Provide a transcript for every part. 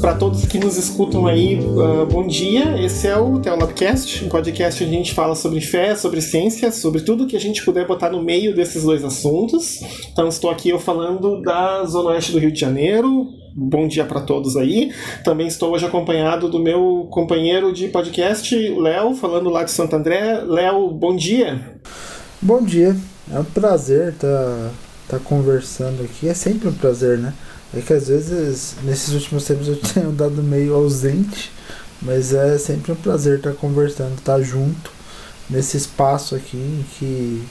Para todos que nos escutam aí, bom dia. Esse é o Teolabcast, um podcast onde a gente fala sobre fé, sobre ciência, sobre tudo que a gente puder botar no meio desses dois assuntos. Então estou aqui eu falando da Zona Oeste do Rio de Janeiro. Bom dia para todos aí. Também estou hoje acompanhado do meu companheiro de podcast, Léo, falando lá de Santo André. Léo, bom dia. Bom dia. É um prazer tá conversando aqui. É sempre um prazer, né? É que às vezes, nesses últimos tempos, eu tenho dado meio ausente, mas é sempre um prazer estar conversando, estar junto nesse espaço aqui que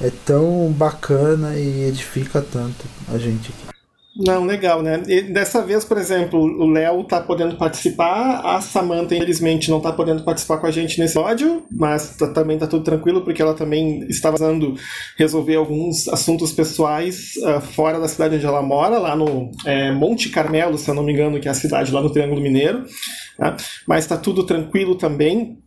é tão bacana e edifica tanto a gente aqui. Não, legal, né? E dessa vez, por exemplo, o Léo tá podendo participar, a Samantha, infelizmente, não tá podendo participar com a gente nesse episódio, mas também tá tudo tranquilo, porque ela também estava precisando resolver alguns assuntos pessoais fora da cidade onde ela mora, lá no Monte Carmelo, se eu não me engano, que é a cidade lá no Triângulo Mineiro, né? Mas tá tudo tranquilo também.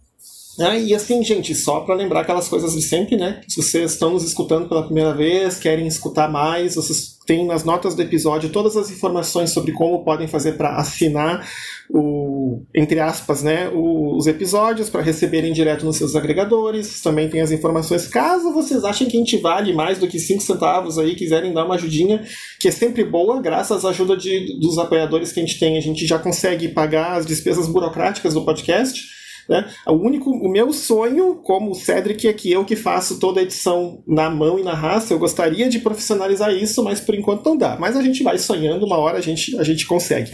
Ah, e assim, gente, só para lembrar aquelas coisas de sempre, né? Se vocês estão nos escutando pela primeira vez, querem escutar mais, vocês têm nas notas do episódio todas as informações sobre como podem fazer para assinar o, entre aspas, né, os episódios, para receberem direto nos seus agregadores. Também tem as informações, caso vocês achem que a gente vale mais do que 5 centavos aí, quiserem dar uma ajudinha, que é sempre boa, graças à ajuda dos apoiadores que a gente tem. A gente já consegue pagar as despesas burocráticas do podcast, né? O meu sonho, como o Cedric, é que eu que faço toda a edição na mão e na raça. Eu gostaria de profissionalizar isso, mas por enquanto não dá. Mas a gente vai sonhando, uma hora a gente consegue.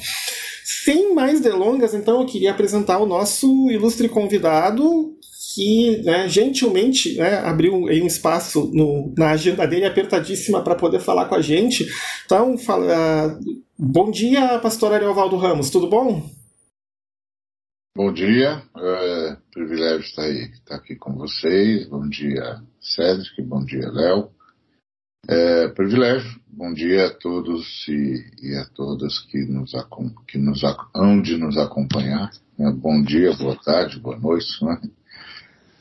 Sem mais delongas, então, eu queria apresentar o nosso ilustre convidado, que, né, gentilmente, né, abriu aí um espaço na agenda dele apertadíssima para poder falar com a gente. Então, bom dia, pastor Ariovaldo Ramos, tudo bom? Bom dia, é um privilégio estar aqui com vocês. Bom dia, Cedric, bom dia, Léo. É privilégio, bom dia a todos e a todas que hão de nos acompanhar. Bom dia, boa tarde, boa noite. Né?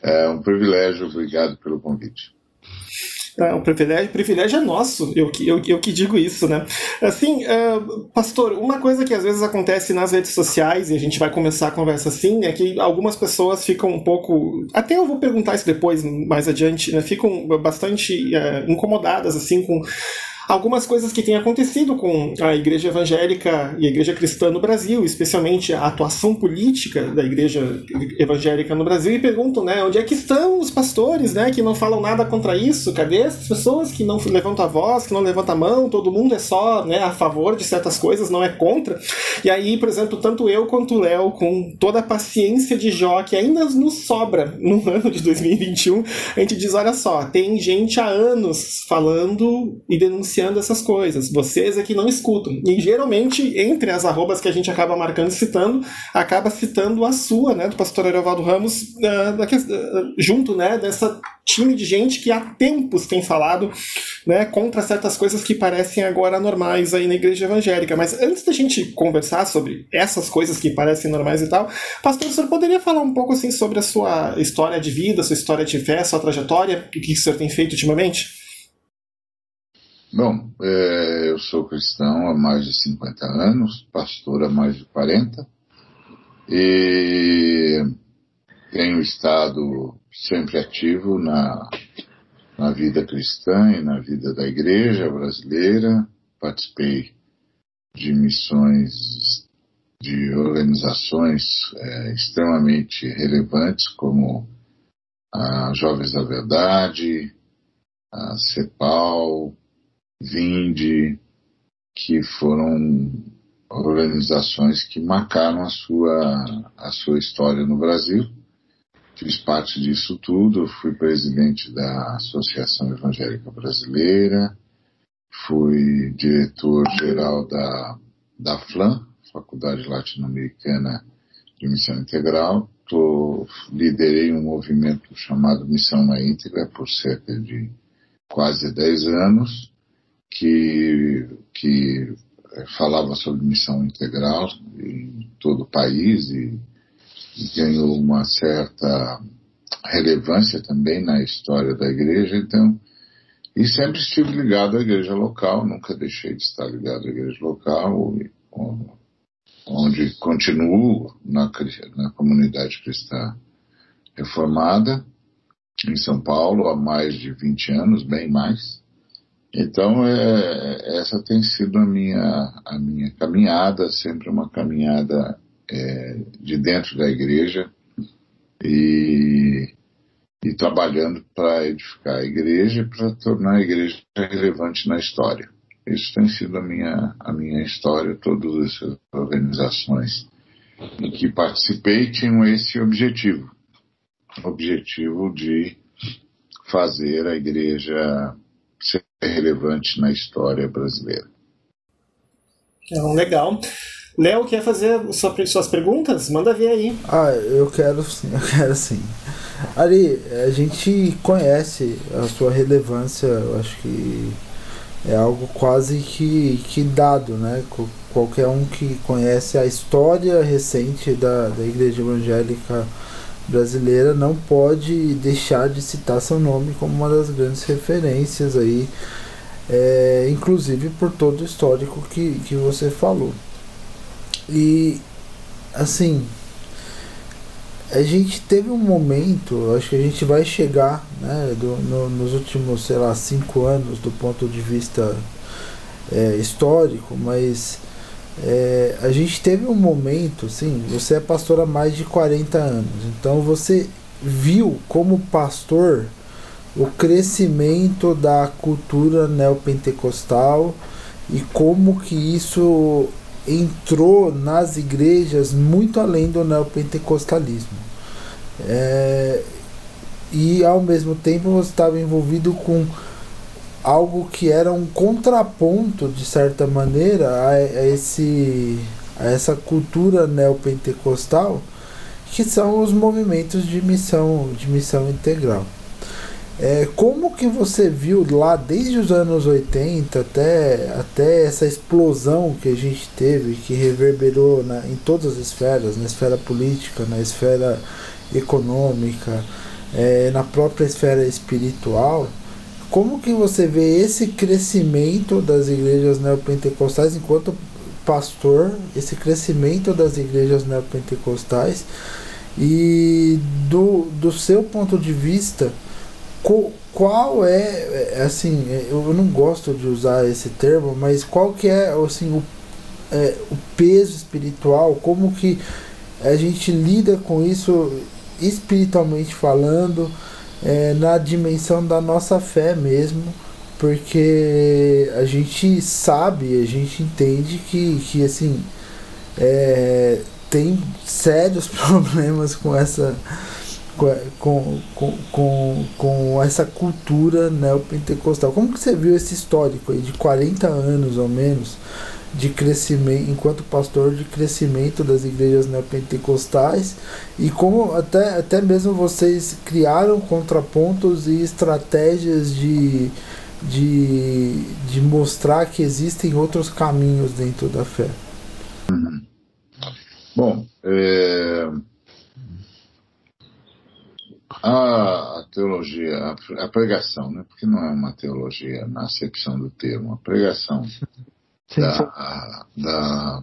É um privilégio, obrigado pelo convite. O privilégio é nosso, eu que digo isso, né? Assim, pastor, uma coisa que às vezes acontece nas redes sociais, e a gente vai começar a conversa assim, é que algumas pessoas ficam um pouco... Até eu vou perguntar isso depois, mais adiante, né? Ficam bastante incomodadas, assim, com algumas coisas que têm acontecido com a igreja evangélica e a igreja cristã no Brasil, especialmente a atuação política da igreja evangélica no Brasil, e perguntam, né, onde é que estão os pastores, né, que não falam nada contra isso? Cadê essas pessoas que não levantam a voz, que não levantam a mão? Todo mundo é só, né, a favor de certas coisas, não é contra. E aí, por exemplo, tanto eu quanto o Léo, com toda a paciência de Jó, que ainda nos sobra no ano de 2021, a gente diz, olha só, tem gente há anos falando e denunciando essas coisas, vocês é que não escutam. E geralmente, entre as arrobas que a gente acaba marcando e citando, acaba citando a sua, né, do pastor Ariovaldo Ramos, junto, né, dessa time de gente que há tempos tem falado, né, contra certas coisas que parecem agora normais aí na igreja evangélica. Mas antes da gente conversar sobre essas coisas que parecem normais e tal, pastor, o senhor poderia falar um pouco assim sobre a sua história de vida, sua história de fé, sua trajetória, o que o senhor tem feito ultimamente? Bom, eu sou cristão há mais de 50 anos, pastor há mais de 40, e tenho estado sempre ativo na vida cristã e na vida da igreja brasileira. Participei de missões de organizações extremamente relevantes, como a Jovens da Verdade, a CEPAL, Vinde, que foram organizações que marcaram a sua história no Brasil. Fiz parte disso tudo, fui presidente da Associação Evangélica Brasileira, fui diretor-geral da FLAN, Faculdade Latino-Americana de Missão Integral. Liderei um movimento chamado Missão na Íntegra por cerca de quase 10 anos, que falava sobre missão integral em todo o país e ganhou uma certa relevância também na história da igreja. Então, e sempre estive ligado à igreja local, nunca deixei de estar ligado à igreja local, onde continuo na comunidade cristã reformada, em São Paulo, há mais de 20 anos, bem mais. Então, essa tem sido a minha caminhada, sempre uma caminhada de dentro da igreja e trabalhando para edificar a igreja e para tornar a igreja relevante na história. Isso tem sido a minha história, todas essas organizações em que participei tinham esse objetivo de fazer a igreja ser relevante na história brasileira. Legal. Léo, quer fazer suas perguntas? Manda ver aí. Eu quero sim. Ari, a gente conhece a sua relevância, eu acho que é algo quase que dado, né? Qualquer um que conhece a história recente da Igreja Evangélica Brasileira não pode deixar de citar seu nome como uma das grandes referências aí, inclusive por todo o histórico que você falou. E, assim, a gente teve um momento, acho que a gente vai chegar, né, nos últimos, 5 anos, do ponto de vista histórico, mas a gente teve um momento, assim, você é pastor há mais de 40 anos, então você viu como pastor o crescimento da cultura neopentecostal e como que isso entrou nas igrejas muito além do neopentecostalismo. E ao mesmo tempo você estava envolvido com algo que era um contraponto, de certa maneira, a essa cultura neopentecostal, que são os movimentos de missão integral. Como que você viu lá desde os anos 80 até essa explosão que a gente teve, que reverberou em todas as esferas, na esfera política, na esfera econômica, na própria esfera espiritual, como que você vê esse crescimento das igrejas neopentecostais enquanto pastor, esse crescimento das igrejas neopentecostais e do seu ponto de vista? Qual é, assim, eu não gosto de usar esse termo, mas qual que é, assim, o peso espiritual, como que a gente lida com isso espiritualmente falando, na dimensão da nossa fé mesmo, porque a gente sabe, a gente entende que assim, tem sérios problemas com essa... Com essa cultura neopentecostal. Como que você viu esse histórico aí de 40 anos ou menos de crescimento, enquanto pastor, de crescimento das igrejas neopentecostais, e como até mesmo vocês criaram contrapontos e estratégias de mostrar que existem outros caminhos dentro da fé? Bom, a teologia, a pregação, né? Porque não é uma teologia na acepção do termo, a pregação da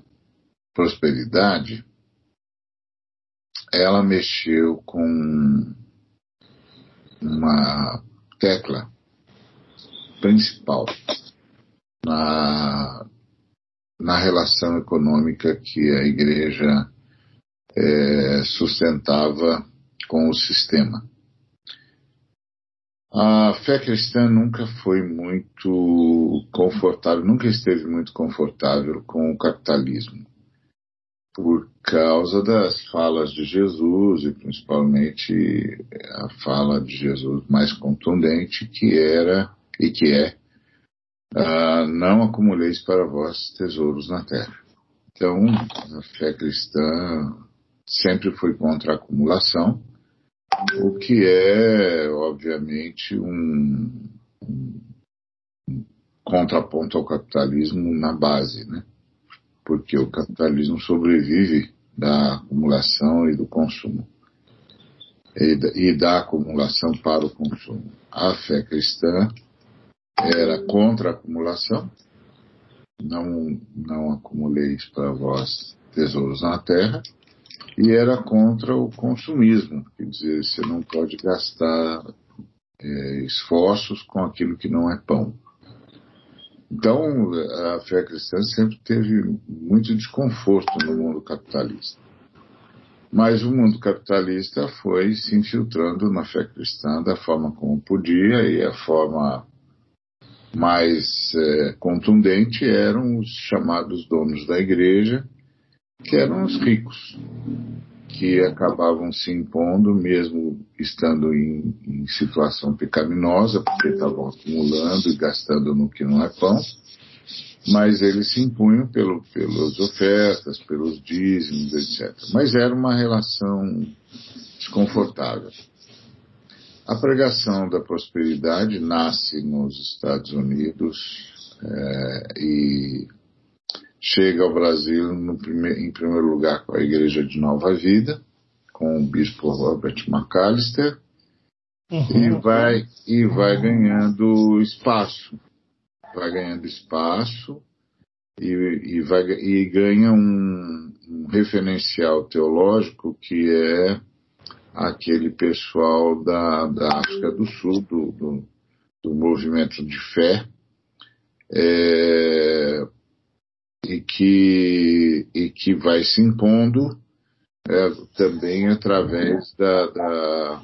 prosperidade, ela mexeu com uma tecla principal na relação econômica que a igreja sustentava com o sistema. A fé cristã nunca foi muito confortável, nunca esteve muito confortável com o capitalismo, por causa das falas de Jesus, e principalmente a fala de Jesus mais contundente, que era e que é: não acumuleis para vós tesouros na terra. Então, a fé cristã sempre foi contra a acumulação, o que é, obviamente, um contraponto ao capitalismo na base, né? Porque o capitalismo sobrevive da acumulação e do consumo, e da acumulação para o consumo. A fé cristã era contra a acumulação, não acumuleis para vós tesouros na terra, e era contra o consumismo, quer dizer, você não pode gastar esforços com aquilo que não é pão. Então, a fé cristã sempre teve muito desconforto no mundo capitalista. Mas o mundo capitalista foi se infiltrando na fé cristã da forma como podia, e a forma mais contundente eram os chamados donos da igreja, que eram os ricos, que acabavam se impondo, mesmo estando em situação pecaminosa, porque estavam acumulando e gastando no que não é pão, mas eles se impunham pelas ofertas, pelos dízimos, etc. Mas era uma relação desconfortável. A pregação da prosperidade nasce nos Estados Unidos e chega ao Brasil em primeiro lugar com a Igreja de Nova Vida, com o bispo Robert McAllister, e vai ganhando espaço. Vai ganhando espaço e ganha um referencial teológico que é aquele pessoal da África do Sul, do movimento de fé, e que vai se impondo também através da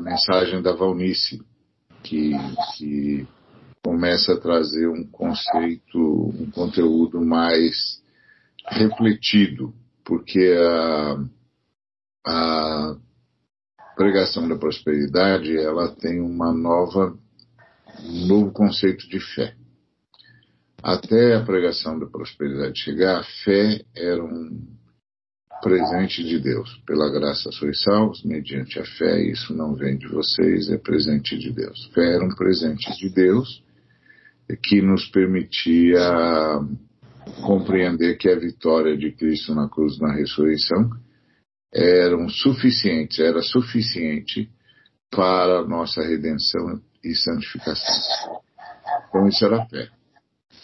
mensagem da Valnice, que começa a trazer um conceito, um conteúdo mais refletido, porque a pregação da prosperidade, ela tem um novo conceito de fé. Até a pregação da prosperidade chegar, a fé era um presente de Deus. Pela graça sois salvos, mediante a fé, isso não vem de vocês, é presente de Deus. Fé era um presente de Deus que nos permitia compreender que a vitória de Cristo na cruz, na ressurreição, era suficiente para a nossa redenção e santificação. Então isso era a fé.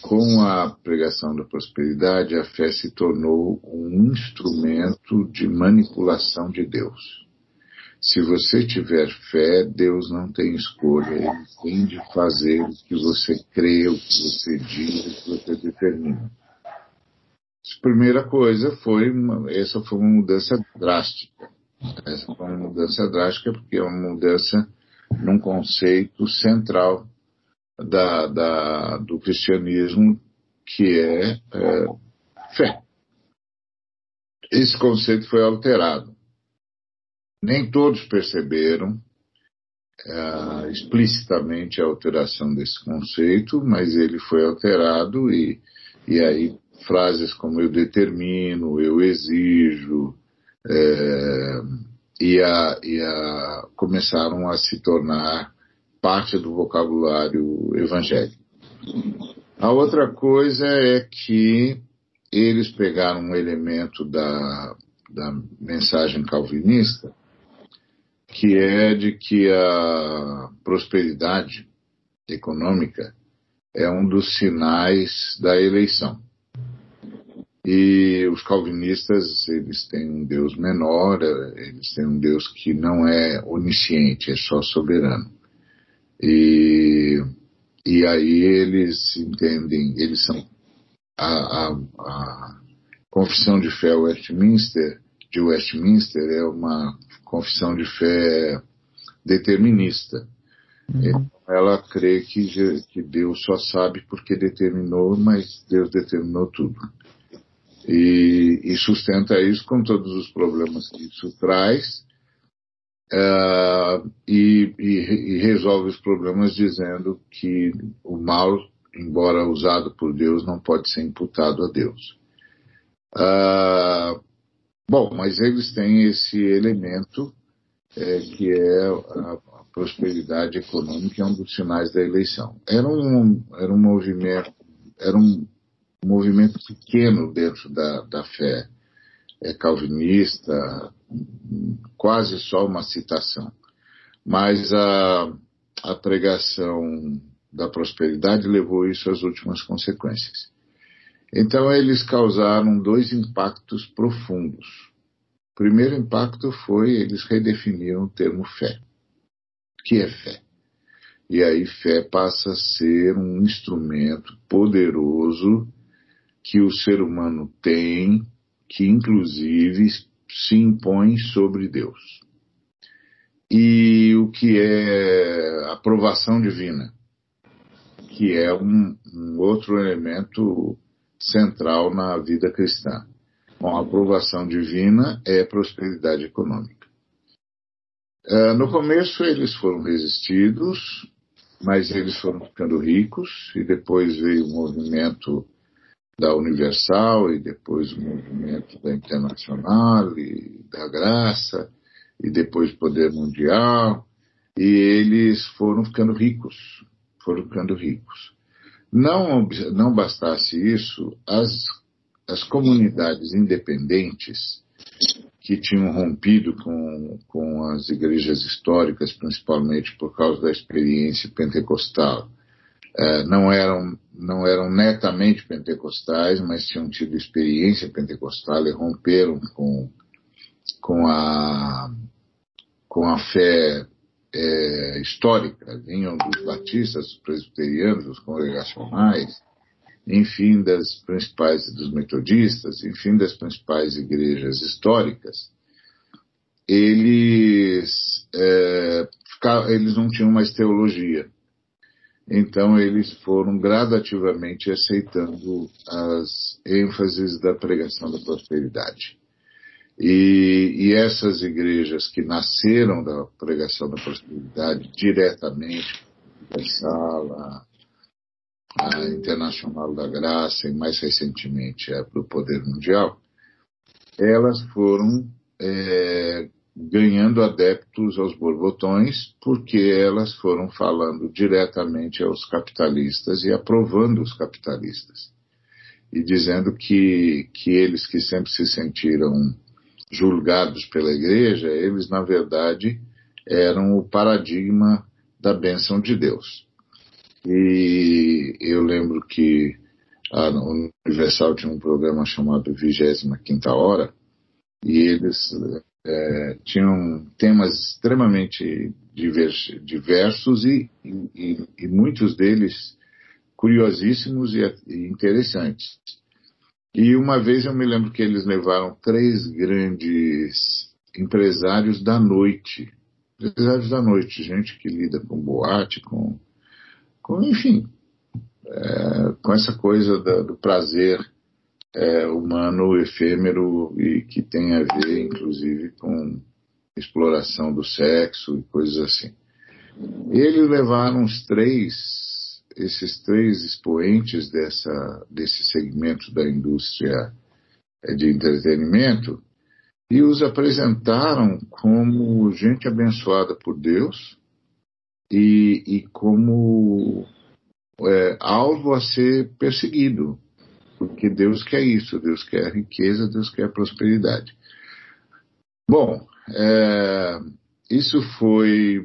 Com a pregação da prosperidade, a fé se tornou um instrumento de manipulação de Deus. Se você tiver fé, Deus não tem escolha, ele tem de fazer o que você crê, o que você diz, o que você determina. A primeira coisa foi uma mudança drástica. Essa foi uma mudança drástica porque é uma mudança num conceito central do cristianismo, que é fé. Esse conceito foi alterado. Nem todos perceberam explicitamente a alteração desse conceito, mas ele foi alterado e aí frases como eu determino, eu exijo, começaram a se tornar parte do vocabulário evangélico. A outra coisa é que eles pegaram um elemento da mensagem calvinista, que é de que a prosperidade econômica é um dos sinais da eleição. E os calvinistas, eles têm um Deus menor, eles têm um Deus que não é onisciente, é só soberano. E aí eles entendem, eles são a confissão de fé de Westminster é uma confissão de fé determinista. Então, ela crê que Deus só sabe porque determinou, mas Deus determinou tudo. E sustenta isso com todos os problemas que isso traz. E resolve os problemas dizendo que o mal, embora usado por Deus, não pode ser imputado a Deus. Mas eles têm esse elemento que é a prosperidade econômica, é um dos sinais da eleição. Era um movimento pequeno dentro da fé calvinista, quase só uma citação. Mas a pregação da prosperidade levou isso às últimas consequências. Então, eles causaram dois impactos profundos. O primeiro impacto foi eles redefiniram o termo fé. O que é fé? E aí fé passa a ser um instrumento poderoso que o ser humano tem, que inclusive se impõe sobre Deus. E o que é aprovação divina, que é um outro elemento central na vida cristã. Bom, a aprovação divina é prosperidade econômica. No começo eles foram resistidos, mas eles foram ficando ricos, e depois veio o movimento da Universal, e depois o movimento da Internacional, e da Graça, e depois o Poder Mundial, e eles foram ficando ricos, Não bastasse isso, as comunidades independentes que tinham rompido com as igrejas históricas, principalmente por causa da experiência pentecostal, não eram netamente pentecostais, mas tinham tido experiência pentecostal e romperam com a fé histórica, vinham dos batistas, dos presbiterianos, dos congregacionais, enfim, dos metodistas, enfim, das principais igrejas históricas, eles não tinham mais teologia. Então, eles foram gradativamente aceitando as ênfases da pregação da prosperidade. E essas igrejas que nasceram da pregação da prosperidade diretamente, a Internacional da Graça e mais recentemente a do Poder Mundial, elas foram ganhando adeptos aos borbotões, porque elas foram falando diretamente aos capitalistas e aprovando os capitalistas e dizendo que eles que sempre se sentiram julgados pela igreja, eles, na verdade, eram o paradigma da bênção de Deus. E eu lembro que a Universal tinha um programa chamado 25ª Hora, e eles tinham temas extremamente diversos e muitos deles curiosíssimos e interessantes. E uma vez eu me lembro que eles levaram 3 grandes empresários da noite, gente que lida com boate, com essa coisa do prazer humano, efêmero, e que tem a ver, inclusive, com exploração do sexo e coisas assim. Eles levaram esses três expoentes desse segmento da indústria de entretenimento e os apresentaram como gente abençoada por Deus e como alvo a ser perseguido, porque Deus quer isso, Deus quer riqueza, Deus quer prosperidade. Bom, isso foi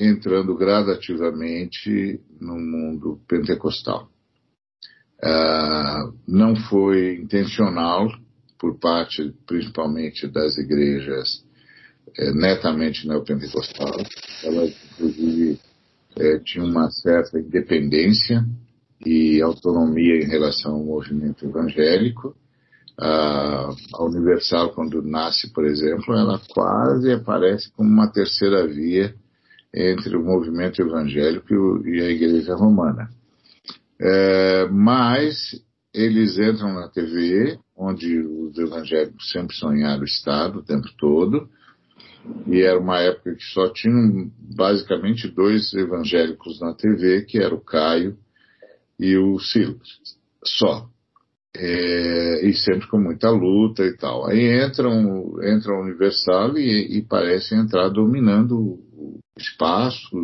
entrando gradativamente no mundo pentecostal. Não foi intencional por parte, principalmente, das igrejas netamente neopentecostal. Elas, inclusive, tinham uma certa independência e autonomia em relação ao movimento evangélico. A Universal, quando nasce, por exemplo, ela quase aparece como uma terceira via entre o movimento evangélico e a Igreja Romana. Mas eles entram na TV, onde os evangélicos sempre sonharam o Estado o tempo todo, e era uma época que só tinham basicamente 2 evangélicos na TV, que era o Caio e o Ciro, só. E sempre com muita luta e tal. Aí entra a Universal e parece entrar dominando espaço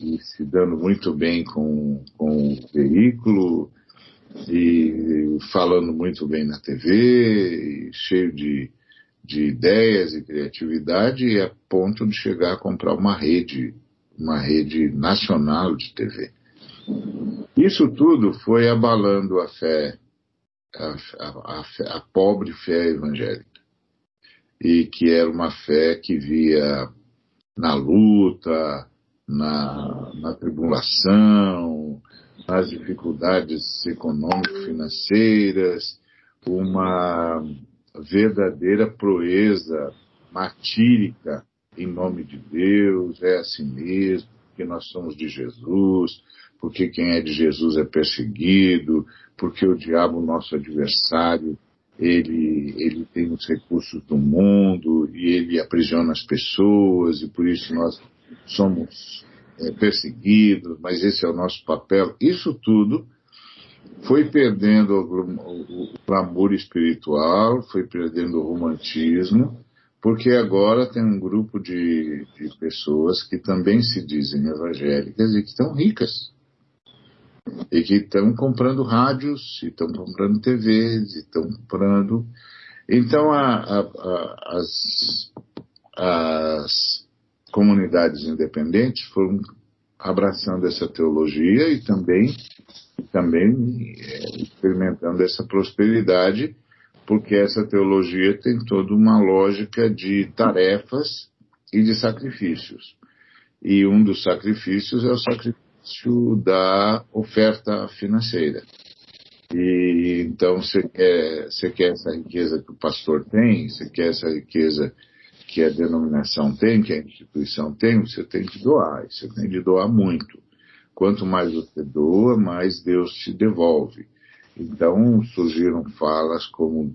e se dando muito bem com o veículo e falando muito bem na TV, cheio de ideias e criatividade, e a ponto de chegar a comprar uma rede nacional de TV. Isso tudo foi abalando a fé a pobre fé evangélica, e que era uma fé que via na luta, na tribulação, nas dificuldades econômico-financeiras, uma verdadeira proeza martírica em nome de Deus, é assim mesmo, porque nós somos de Jesus, porque quem é de Jesus é perseguido, porque o diabo, nosso adversário, ele tem os recursos do mundo e ele aprisiona as pessoas, e por isso nós somos perseguidos, mas esse é o nosso papel. Isso tudo foi perdendo o clamor espiritual, foi perdendo o romantismo, porque agora tem um grupo de pessoas que também se dizem evangélicas e que estão ricas, e que estão comprando rádios, e estão comprando TVs, e estão comprando... Então, as comunidades independentes foram abraçando essa teologia e também experimentando essa prosperidade, porque essa teologia tem toda uma lógica de tarefas e de sacrifícios. E um dos sacrifícios é o sacrifício da oferta financeira. E então você quer essa riqueza que o pastor tem, você quer essa riqueza que a denominação tem, que a instituição tem, você tem que doar, você tem que doar muito. Quanto mais você doa, mais Deus te devolve. Então, surgiram falas como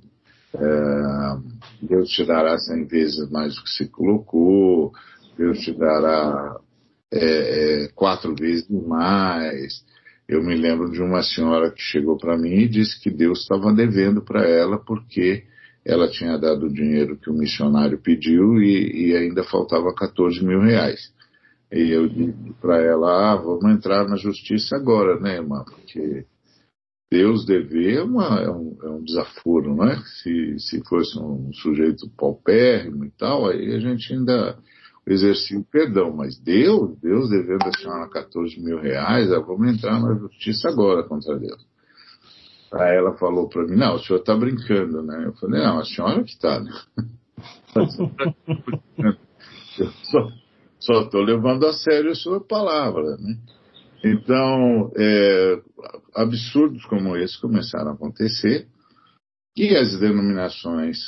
Deus te dará 100 vezes mais do que você colocou, Deus te dará 4 vezes mais. Eu me lembro de uma senhora que chegou para mim e disse que Deus estava devendo para ela porque ela tinha dado o dinheiro que o missionário pediu e ainda faltava 14 mil reais. E eu disse para ela, vamos entrar na justiça agora, né, irmã? Porque Deus dever é um desaforo, não é? Se fosse um sujeito paupérrimo e tal, aí a gente ainda exercia o perdão. Mas Deus devendo a senhora 14 mil reais, vamos entrar na justiça agora contra Deus. Aí ela falou para mim, não, o senhor está brincando, né? Eu falei, não, a senhora que está, né? Eu só estou levando a sério a sua palavra, né? Então, absurdos como esse começaram a acontecer, e as denominações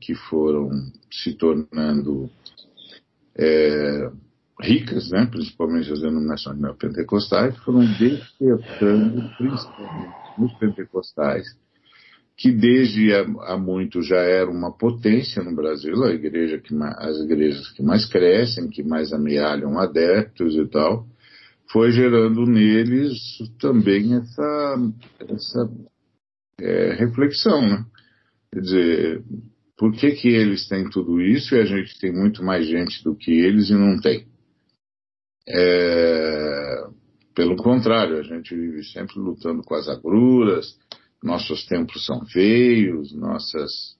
que foram se tornando ricas, né? Principalmente as denominações neopentecostais, foram despertando, principalmente os pentecostais, que desde há muito já era uma potência no Brasil, as igrejas que mais crescem, que mais amealham adeptos e tal, foi gerando neles também essa reflexão, né? Quer dizer, por que eles têm tudo isso e a gente tem muito mais gente do que eles e não tem? Pelo contrário, a gente vive sempre lutando com as agruras, nossos templos são feios, nossos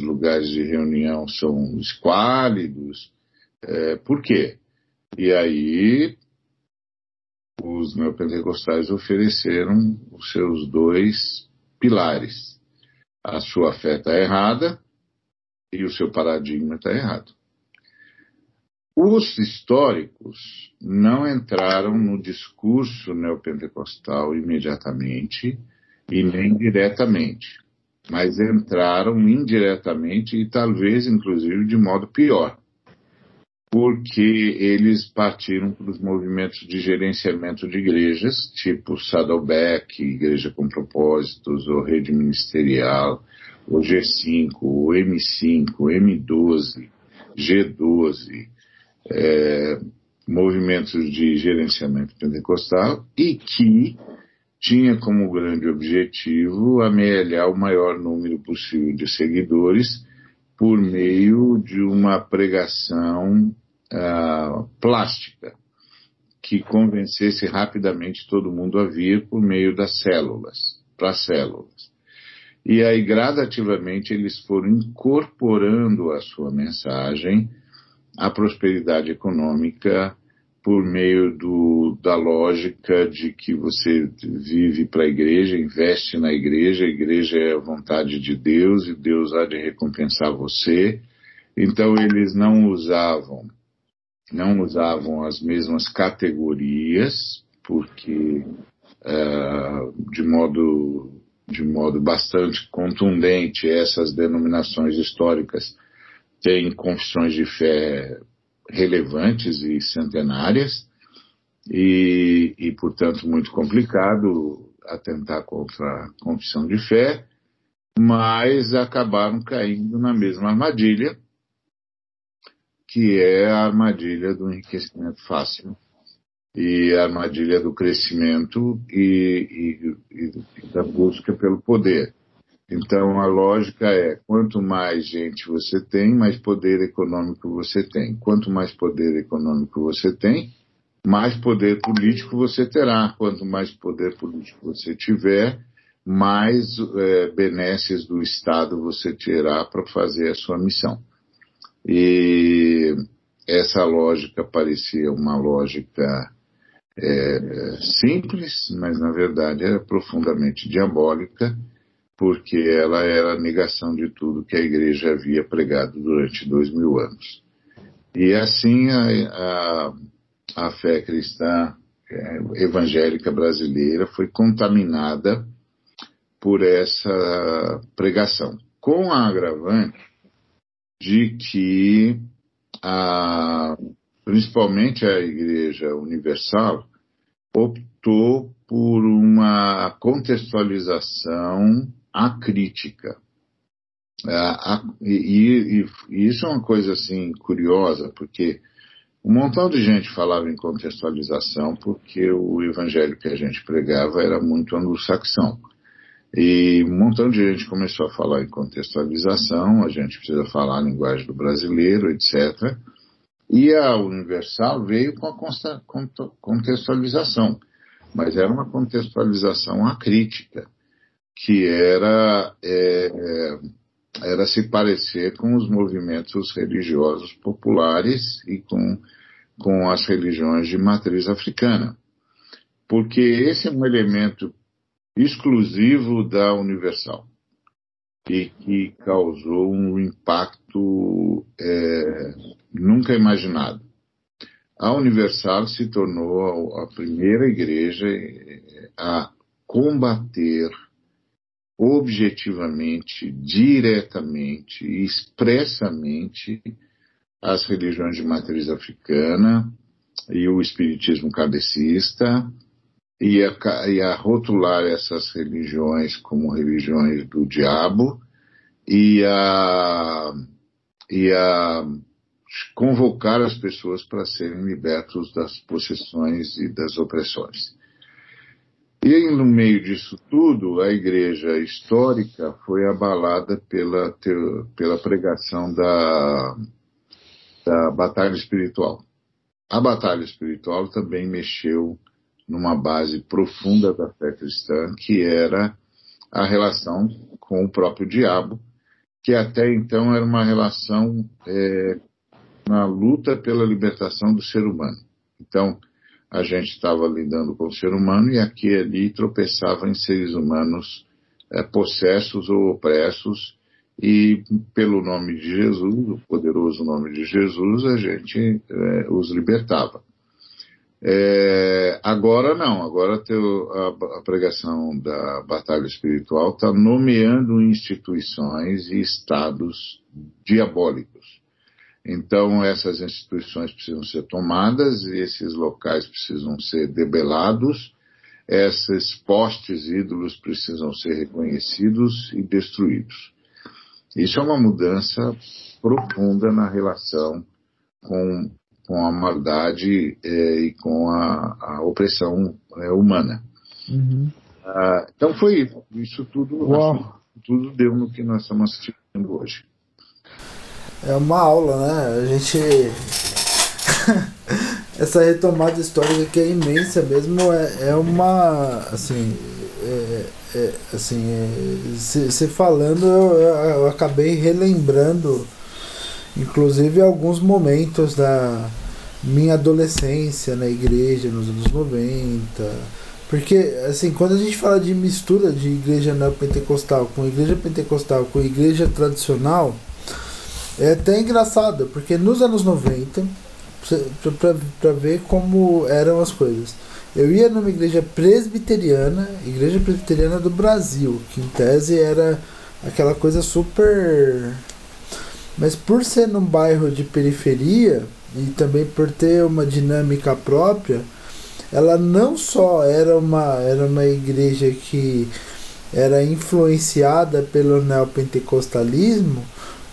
lugares de reunião são esquálidos. Por quê? E aí os neopentecostais ofereceram os seus 2 pilares. A sua fé está errada e o seu paradigma está errado. Os históricos não entraram no discurso neopentecostal imediatamente e nem diretamente, mas entraram indiretamente e talvez, inclusive, de modo pior, porque eles partiram para os movimentos de gerenciamento de igrejas, tipo Saddleback, Igreja com Propósitos, ou Rede Ministerial, ou G5, ou M5, M12, G12, movimentos de gerenciamento pentecostal, e que tinha como grande objetivo amealhar o maior número possível de seguidores por meio de uma pregação plástica, que convencesse rapidamente todo mundo a vir por meio das células, para as células. E aí, gradativamente, eles foram incorporando à sua mensagem a prosperidade econômica por meio da lógica de que você vive para a igreja, investe na igreja, a igreja é a vontade de Deus e Deus há de recompensar você. Então eles não usavam as mesmas categorias, porque de modo bastante contundente essas denominações históricas têm confissões de fé relevantes e centenárias e portanto muito complicado atentar contra a confissão de fé, mas acabaram caindo na mesma armadilha, que é a armadilha do enriquecimento fácil e a armadilha do crescimento e da busca pelo poder. Então a lógica é, quanto mais gente você tem, mais poder econômico você tem. Quanto mais poder econômico você tem, mais poder político você terá. Quanto mais poder político você tiver, mais benesses do Estado você terá para fazer a sua missão. E essa lógica parecia uma lógica simples, mas na verdade era profundamente diabólica, porque ela era a negação de tudo que a igreja havia pregado durante 2000 anos. E assim a fé cristã evangélica brasileira foi contaminada por essa pregação, com a agravante de que, principalmente a Igreja Universal, optou por uma contextualização acrítica. E isso é uma coisa assim, curiosa, porque um montão de gente falava em contextualização porque o evangelho que a gente pregava era muito anglo-saxão. E um montão de gente começou a falar em contextualização, a gente precisa falar a linguagem do brasileiro, etc. E a Universal veio com a contextualização, mas era uma contextualização acrítica, que era se parecer com os movimentos religiosos populares e com as religiões de matriz africana. Porque esse é um elemento exclusivo da Universal e que causou um impacto nunca imaginado. A Universal se tornou a primeira igreja a combater objetivamente, diretamente e expressamente as religiões de matriz africana e o espiritismo kardecista, e a rotular essas religiões como religiões do diabo e a convocar as pessoas para serem libertos das possessões e das opressões. E no meio disso tudo, a igreja histórica foi abalada pela pregação da batalha espiritual. A batalha espiritual também mexeu numa base profunda da fé cristã, que era a relação com o próprio diabo, que até então era uma relação na luta pela libertação do ser humano. Então, a gente estava lidando com o ser humano e aqui e ali tropeçava em seres humanos possessos ou opressos, e pelo nome de Jesus, o poderoso nome de Jesus, a gente os libertava. Agora não, a pregação da batalha espiritual está nomeando instituições e estados diabólicos. Então essas instituições precisam ser tomadas, esses locais precisam ser debelados, esses postes ídolos precisam ser reconhecidos e destruídos. Isso é uma mudança profunda na relação com a maldade e com a opressão humana. Uhum. Então foi isso tudo. Tudo deu no que nós estamos assistindo hoje. É uma aula, né? A gente... Essa retomada histórica que é imensa mesmo, é uma... Assim, falando, eu acabei relembrando, inclusive, alguns momentos da... minha adolescência na igreja nos anos 90. Porque, assim, quando a gente fala de mistura de igreja neopentecostal com igreja pentecostal com igreja tradicional, é até engraçado, porque nos anos 90, pra ver como eram as coisas, eu ia numa igreja presbiteriana do Brasil, que em tese era aquela coisa super... Mas por ser num bairro de periferia, e também por ter uma dinâmica própria, ela não só era uma igreja que era influenciada pelo neopentecostalismo,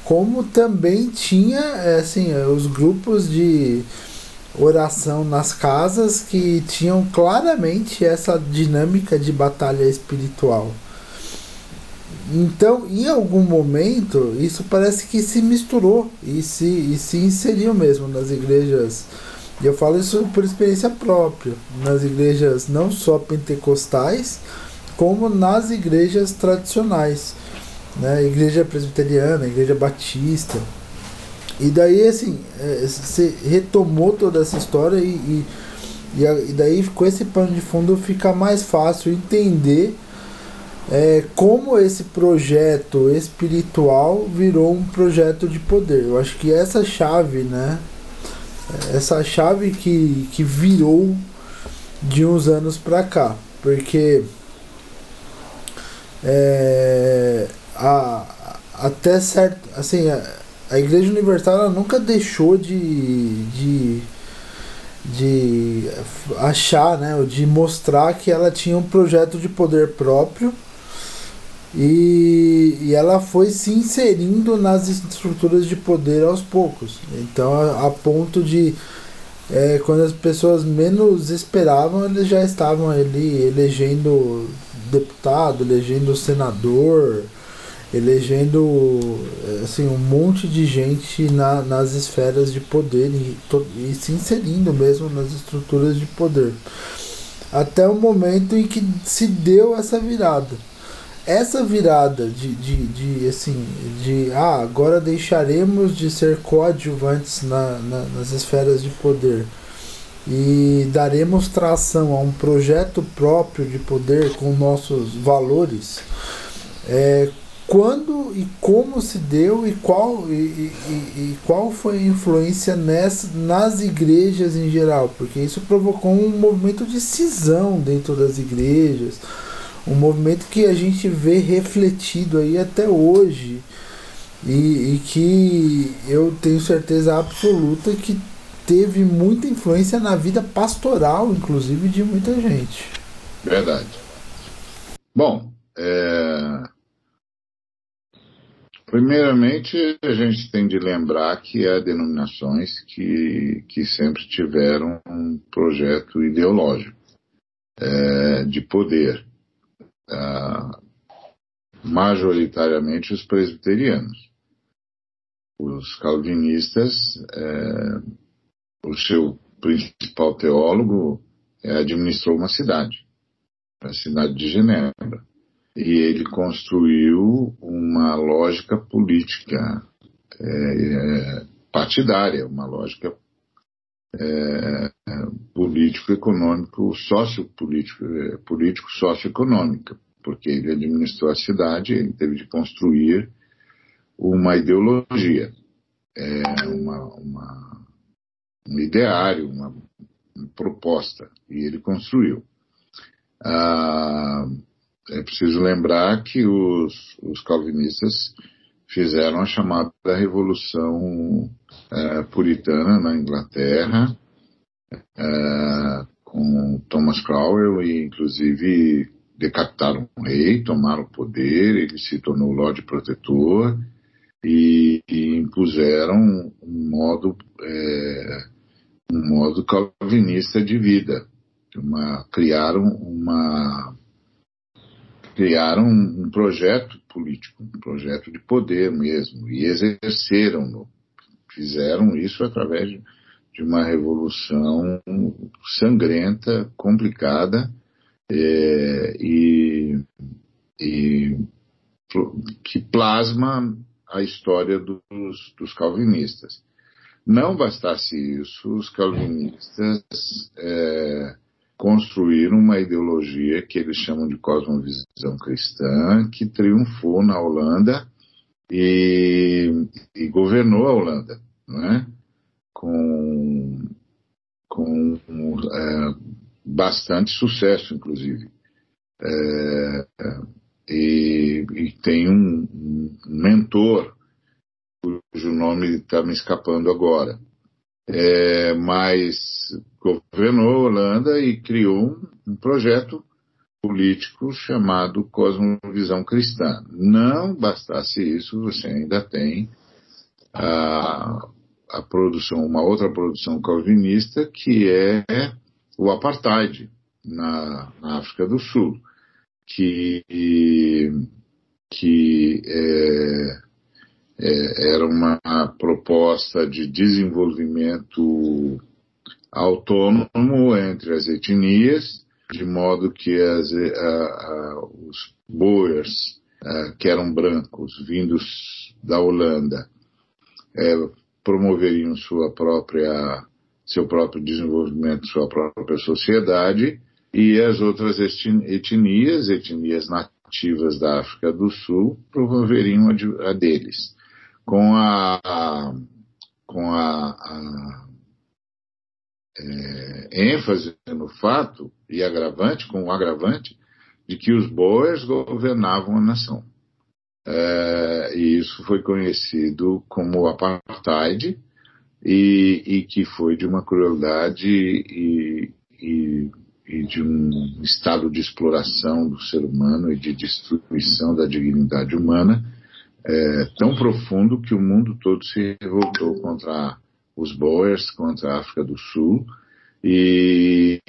como também tinha, assim, os grupos de oração nas casas que tinham claramente essa dinâmica de batalha espiritual. Então, em algum momento, isso parece que se misturou e se inseriu mesmo nas igrejas, e eu falo isso por experiência própria, nas igrejas não só pentecostais, como nas igrejas tradicionais. Né, igreja presbiteriana, igreja batista. E daí, assim, se retomou toda essa história e daí com esse pano de fundo fica mais fácil entender como esse projeto espiritual virou um projeto de poder. Eu acho que essa chave, né, essa chave que virou de uns anos pra cá, porque até certo, assim, a Igreja Universal ela nunca deixou de achar, né, de mostrar que ela tinha um projeto de poder próprio, e ela foi se inserindo nas estruturas de poder aos poucos. Então, a ponto de quando as pessoas menos esperavam, eles já estavam ali elegendo deputado, elegendo senador, elegendo, assim, um monte de gente nas esferas de poder e se inserindo mesmo nas estruturas de poder, até o momento em que se deu essa virada de agora deixaremos de ser coadjuvantes nas esferas de poder e daremos tração a um projeto próprio de poder com nossos valores. Quando e como se deu e qual foi a influência nas igrejas em geral? Porque isso provocou um movimento de cisão dentro das igrejas, um movimento que a gente vê refletido aí até hoje, e que eu tenho certeza absoluta que teve muita influência na vida pastoral, inclusive, de muita gente. Verdade. Bom, primeiramente, a gente tem de lembrar que há denominações que sempre tiveram um projeto ideológico de poder, majoritariamente os presbiterianos. Os calvinistas, o seu principal teólogo administrou a cidade de Genebra. E ele construiu uma lógica política partidária, uma lógica político-econômico, político-socioeconômica, porque ele administrou a cidade, ele teve de construir uma ideologia, um ideário, uma proposta, e ele construiu. É preciso lembrar que os calvinistas fizeram a chamada Revolução Puritana na Inglaterra, com Thomas Cromwell, e inclusive decapitaram um rei, tomaram o poder, ele se tornou Lorde Protetor, e impuseram um modo calvinista de vida. Criaram um projeto político, um projeto de poder mesmo, e exerceram-no. Fizeram isso através de uma revolução sangrenta, complicada, e que plasma a história dos calvinistas. Não bastasse isso, os calvinistas construíram uma ideologia que eles chamam de cosmovisão cristã, que triunfou na Holanda e governou a Holanda, né? Com bastante sucesso, inclusive. E tem um mentor, cujo nome está me escapando agora, mas governou a Holanda e criou um projeto político chamado Cosmovisão Cristã. Não bastasse isso, você ainda tem a produção, uma outra produção calvinista, que é o Apartheid na África do Sul, que era uma proposta de desenvolvimento autônomo entre as etnias, de modo que os Boers, que eram brancos, vindos da Holanda, promoveriam seu próprio desenvolvimento, sua própria sociedade, e as outras etnias nativas da África do Sul promoveriam a deles. Com a ênfase no fato e com o agravante de que os Boers governavam a nação. E isso foi conhecido como Apartheid, e que foi de uma crueldade e de um estado de exploração do ser humano e de destruição da dignidade humana tão profundo que o mundo todo se revoltou contra os Boers, contra a África do Sul, e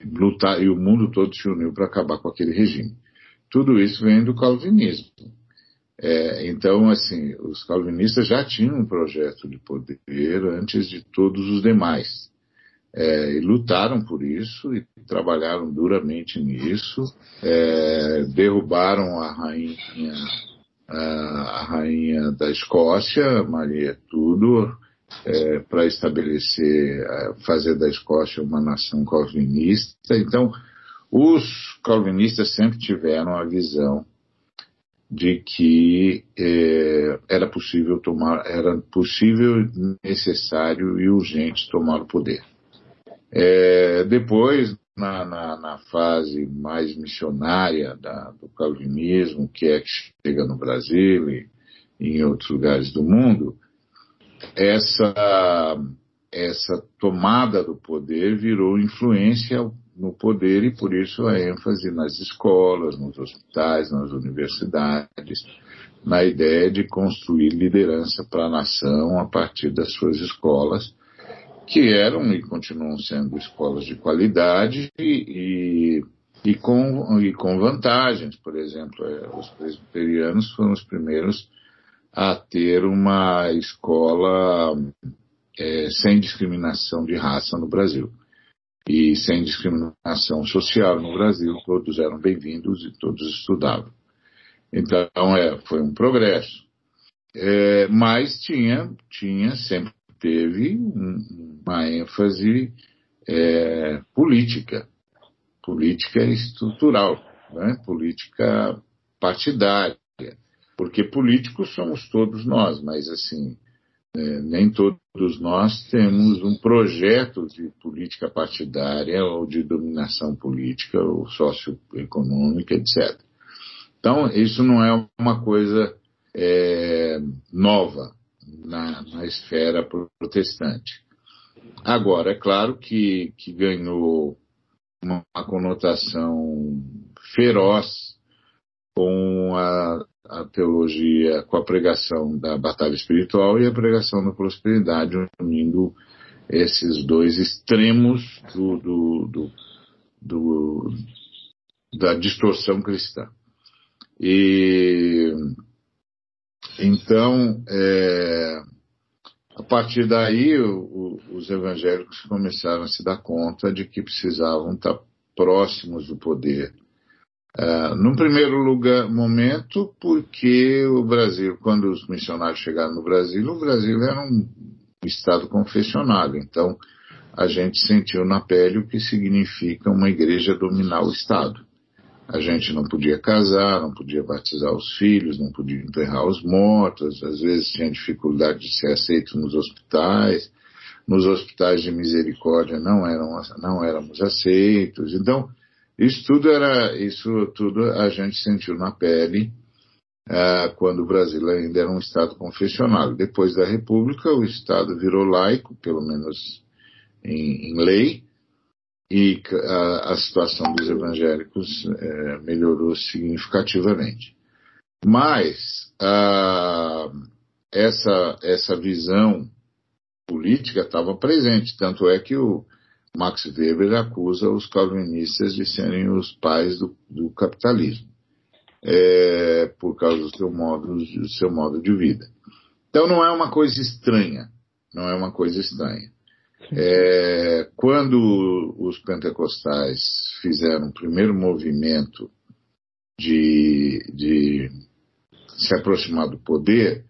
o mundo todo se uniu para acabar com aquele regime. Tudo isso vem do calvinismo. Então, assim, os calvinistas já tinham um projeto de poder antes de todos os demais. E lutaram por isso e trabalharam duramente nisso. Derrubaram a rainha da Escócia, Maria Tudor, para estabelecer, fazer da Escócia uma nação calvinista. Então, os calvinistas sempre tiveram a visão de que era possível, necessário e urgente tomar o poder. Depois, na fase mais missionária do calvinismo, que chega no Brasil e em outros lugares do mundo, essa tomada do poder virou influência no poder, e por isso a ênfase nas escolas, nos hospitais, nas universidades, na ideia de construir liderança para a nação a partir das suas escolas, que eram e continuam sendo escolas de qualidade e com vantagens. Por exemplo, os presbiterianos foram os primeiros a ter uma escola sem discriminação de raça no Brasil. E sem discriminação social no Brasil, todos eram bem-vindos e todos estudavam. Então, foi um progresso. Mas sempre teve uma ênfase política estrutural, né? Política partidária, porque políticos somos todos nós, mas assim... nem todos nós temos um projeto de política partidária ou de dominação política ou socioeconômica, etc. Então, isso não é uma coisa nova na esfera protestante. Agora, é claro que ganhou uma conotação feroz com a teologia, com a pregação da batalha espiritual e a pregação da prosperidade, unindo esses dois extremos da distorção cristã. E então, a partir daí, os evangélicos começaram a se dar conta de que precisavam estar próximos do poder Num primeiro lugar, momento, porque o Brasil, quando os missionários chegaram no Brasil, o Brasil era um estado confessionário, então a gente sentiu na pele o que significa uma igreja dominar o estado. A gente não podia casar, não podia batizar os filhos, não podia enterrar os mortos, às vezes tinha dificuldade de ser aceito nos hospitais de misericórdia não éramos aceitos. Então, isso tudo a gente sentiu na pele quando o Brasil ainda era um estado confessionário. Depois da República, o estado virou laico, pelo menos em lei, e a situação dos evangélicos melhorou significativamente. Mas essa visão política estava presente, tanto é que o Max Weber acusa os calvinistas de serem os pais do capitalismo, por causa do seu modo de vida. Então não é uma coisa estranha, não é uma coisa estranha. Quando os pentecostais fizeram o primeiro movimento de se aproximar do poder,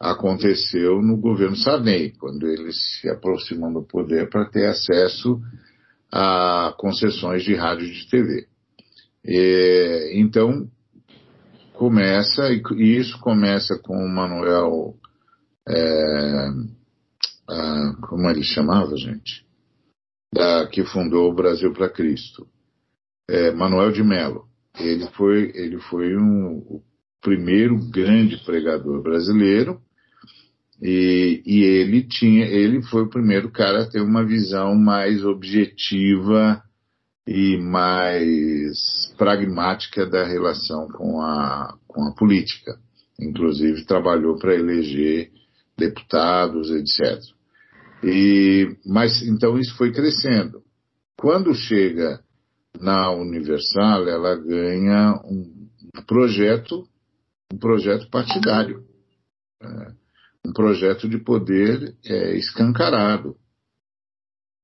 aconteceu no governo Sarney, quando eles se aproximam do poder para ter acesso a concessões de rádio e de TV. Então, isso começa com o Manuel... como ele chamava, gente? Que fundou o Brasil para Cristo. Manuel de Mello. Ele foi o primeiro grande pregador brasileiro e ele foi o primeiro cara a ter uma visão mais objetiva e mais pragmática da relação com a política. Inclusive trabalhou para eleger deputados, etc. Mas então isso foi crescendo. Quando chega na Universal, ela ganha um projeto partidário, um projeto de poder escancarado.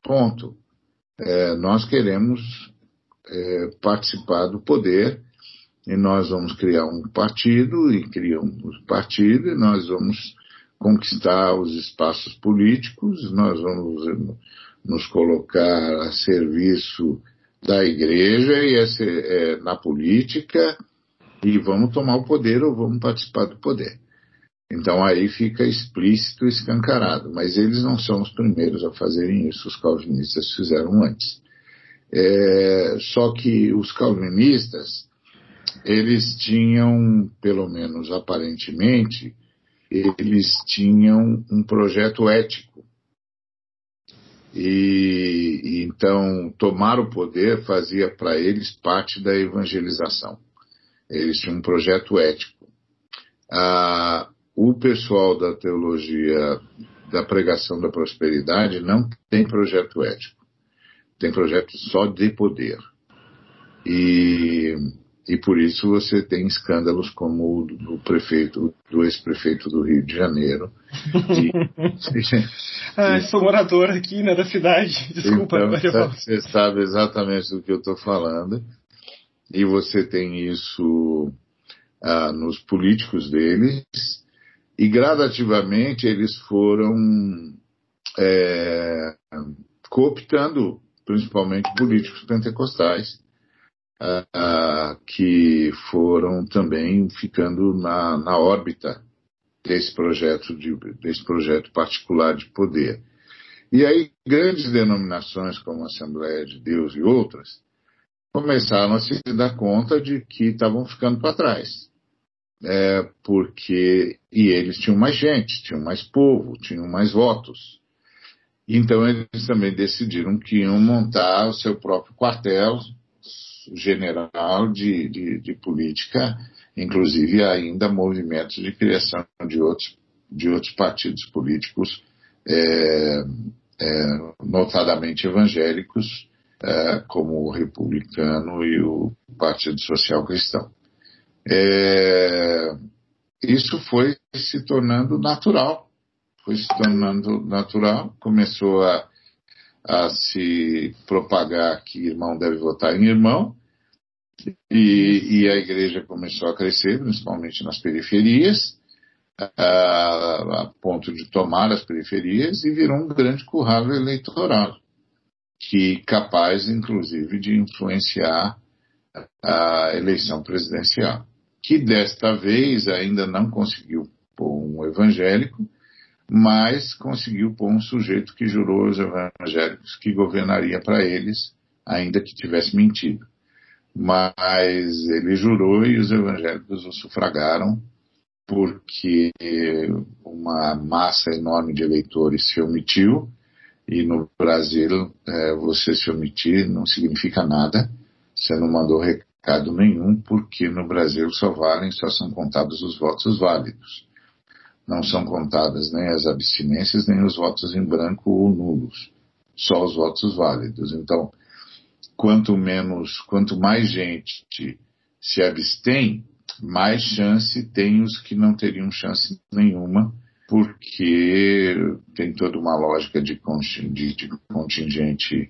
Ponto. Nós queremos participar do poder e nós vamos criar um partido e criamos um partido e nós vamos conquistar os espaços políticos, nós vamos nos colocar a serviço da igreja e na política e vamos tomar o poder ou vamos participar do poder. Então aí fica explícito, escancarado, mas eles não são os primeiros a fazerem isso, os calvinistas fizeram antes. Só que os calvinistas, eles tinham, pelo menos aparentemente, eles tinham um projeto ético. E então, tomar o poder fazia para eles parte da evangelização. Eles tinham um projeto ético. O pessoal da teologia da pregação da prosperidade não tem projeto ético. Tem projeto só de poder. E por isso você tem escândalos como o do ex-prefeito do Rio de Janeiro. Sou morador aqui, né, da cidade. Desculpa. Então, você sabe exatamente do que eu estou falando. E você tem isso nos políticos deles. E gradativamente eles foram cooptando principalmente políticos pentecostais, que foram também ficando na órbita desse projeto particular de poder. E aí grandes denominações como a Assembleia de Deus e outras começaram a se dar conta de que estavam ficando para trás. E eles tinham mais gente, tinham mais povo, tinham mais votos. Então eles também decidiram que iam montar o seu próprio quartel general de política, inclusive ainda movimentos de criação de outros partidos políticos, notadamente evangélicos, como o Republicano e o Partido Social Cristão. Isso foi se tornando natural, começou a se propagar que irmão deve votar em irmão, E a igreja começou a crescer, principalmente nas periferias, a ponto de tomar as periferias, e virou um grande curral eleitoral, que capaz, inclusive, de influenciar a eleição presidencial, que desta vez ainda não conseguiu pôr um evangélico, mas conseguiu pôr um sujeito que jurou aos evangélicos que governaria para eles, ainda que tivesse mentido. Mas ele jurou e os evangélicos o sufragaram, porque uma massa enorme de eleitores se omitiu, e no Brasil você se omitir não significa nada, você não mandou recado nenhum, porque no Brasil só são contados os votos válidos. Não são contadas nem as abstinências, nem os votos em branco ou nulos, só os votos válidos. Então, quanto mais gente se abstém, mais chance tem os que não teriam chance nenhuma, porque tem toda uma lógica de contingente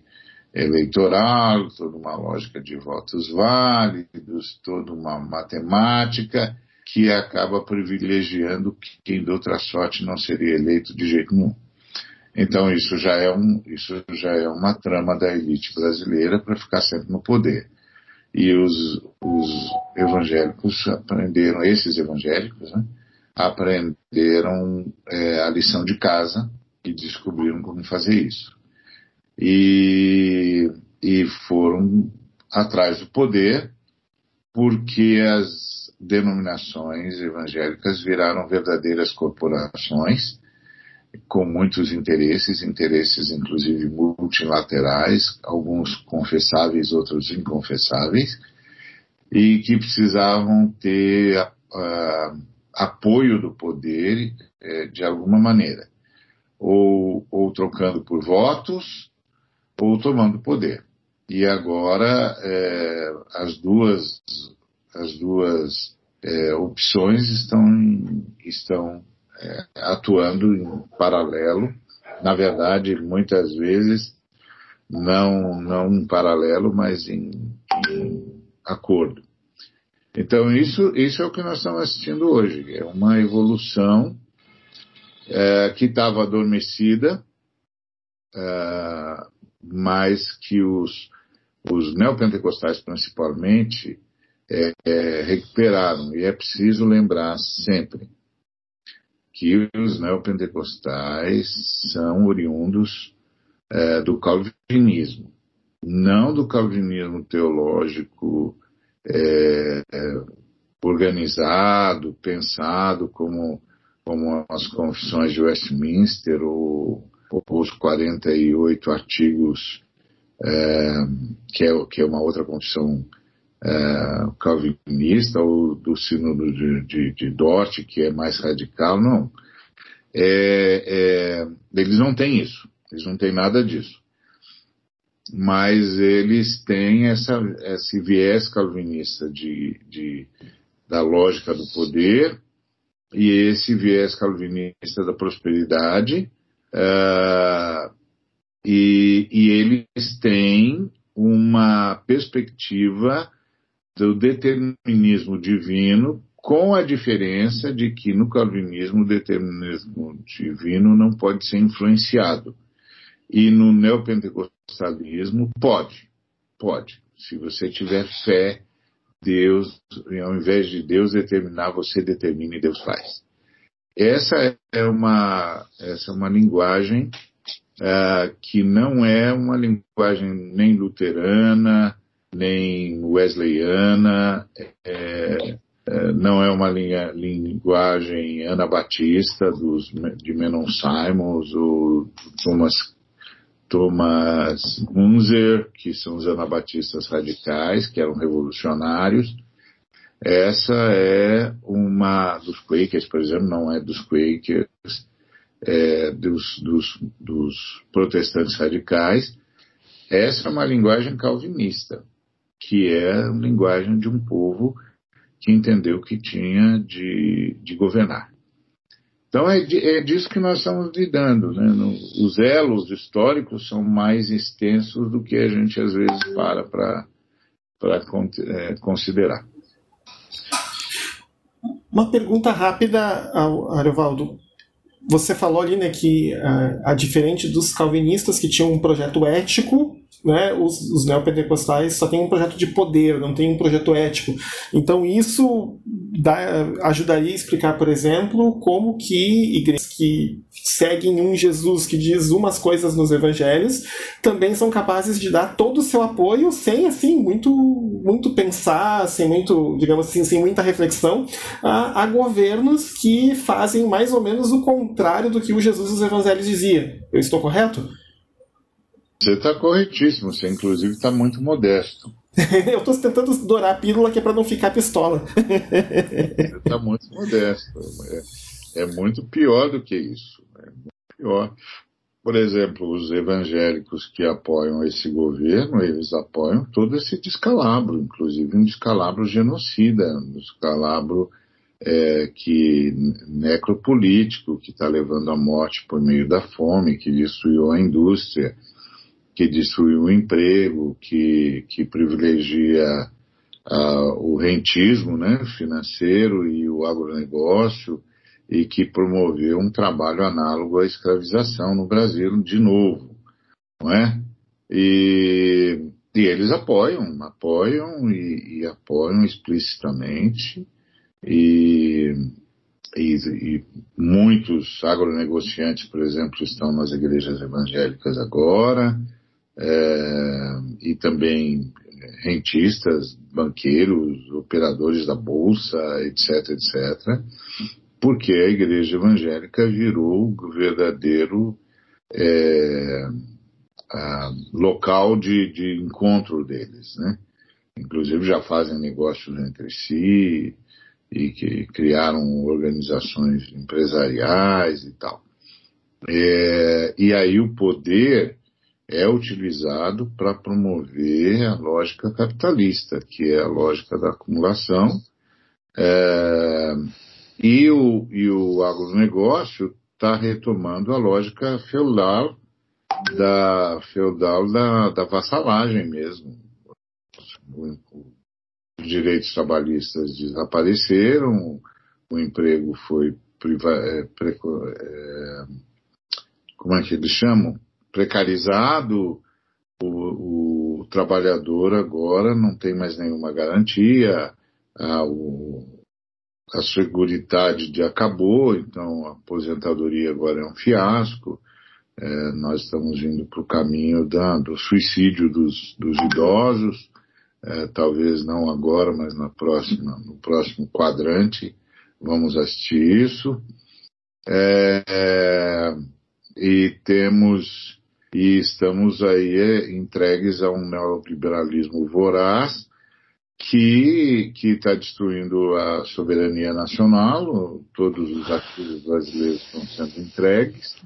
eleitoral, toda uma lógica de votos válidos, toda uma matemática que acaba privilegiando quem de outra sorte não seria eleito de jeito nenhum. Então isso já é uma trama da elite brasileira para ficar sempre no poder. E os evangélicos aprenderam, esses evangélicos, né, aprenderam a lição de casa e descobriram como fazer isso. E foram atrás do poder, porque as denominações evangélicas viraram verdadeiras corporações com muitos interesses inclusive multilaterais, alguns confessáveis, outros inconfessáveis, e que precisavam ter apoio do poder de alguma maneira, ou trocando por votos, ou tomando poder. E agora as duas opções estão atuando em paralelo, na verdade, muitas vezes, não em paralelo, mas em acordo. Então, isso é o que nós estamos assistindo hoje, é uma evolução que estava adormecida, mas que os neopentecostais, principalmente, recuperaram. E é preciso lembrar sempre que os neopentecostais são oriundos do calvinismo, não do calvinismo teológico organizado, pensado, como as confissões de Westminster ou os 48 artigos, que é uma outra confissão calvinista, ou do sínodo de Dort, que é mais radical. Não. Eles não têm isso, eles não têm nada disso. Mas eles têm esse viés calvinista da lógica do poder e esse viés calvinista da prosperidade, e eles têm uma perspectiva do determinismo divino, com a diferença de que no calvinismo o determinismo divino não pode ser influenciado. E no neopentecostalismo pode. Se você tiver fé, Deus, ao invés de Deus determinar, você determina e Deus faz. Essa é uma linguagem que não é uma linguagem nem luterana, nem wesleyana, não é uma linguagem anabatista de Menon Simons ou Thomas Munzer, que são os anabatistas radicais, que eram revolucionários. Essa é uma dos Quakers, por exemplo, não é dos Quakers, dos protestantes radicais. Essa é uma linguagem calvinista, que é a linguagem de um povo que entendeu que tinha de governar. Então é disso que nós estamos lidando, né? Os elos históricos são mais extensos do que a gente às vezes para para considerar. Uma pergunta rápida, Ariovaldo. Você falou ali, né, que, diferente dos calvinistas que tinham um projeto ético, né, os neopentecostais só têm um projeto de poder, não tem um projeto ético. Então isso ajudaria a explicar, por exemplo, como que igrejas que seguem um Jesus que diz umas coisas nos evangelhos também são capazes de dar todo o seu apoio sem, assim, muito pensar, sem muito, digamos assim, sem muita reflexão, a governos que fazem mais ou menos o contrário do que o Jesus dos evangelhos dizia. Eu estou correto? Você está corretíssimo, você inclusive está muito modesto. Eu estou tentando dourar a pílula que é para não ficar pistola. Você está muito modesto. É muito pior do que isso. É muito pior. Por exemplo, os evangélicos que apoiam esse governo, eles apoiam todo esse descalabro, inclusive um descalabro genocida, um descalabro necropolítico, que está levando à morte por meio da fome, que destruiu a indústria, que destruiu o emprego, que privilegia o rentismo, né, financeiro e o agronegócio, e que promoveu um trabalho análogo à escravização no Brasil de novo, não é? E eles apoiam explicitamente, e muitos agronegociantes, por exemplo, estão nas igrejas evangélicas agora, e também rentistas, banqueiros, operadores da bolsa, etc, etc, porque a igreja evangélica virou o verdadeiro local de encontro deles, né? Inclusive já fazem negócios entre si, e que criaram organizações empresariais e tal. E aí o poder é utilizado para promover a lógica capitalista, que é a lógica da acumulação, e o agronegócio está retomando a lógica feudal da vassalagem mesmo. Os direitos trabalhistas desapareceram, o emprego foi precarizado, o trabalhador agora não tem mais nenhuma garantia, a seguridade acabou, então a aposentadoria agora é um fiasco, nós estamos indo para o caminho do suicídio dos idosos, talvez não agora, mas no próximo quadrante vamos assistir isso. E estamos aí entregues a um neoliberalismo voraz que está destruindo a soberania nacional, todos os ativos brasileiros estão sendo entregues,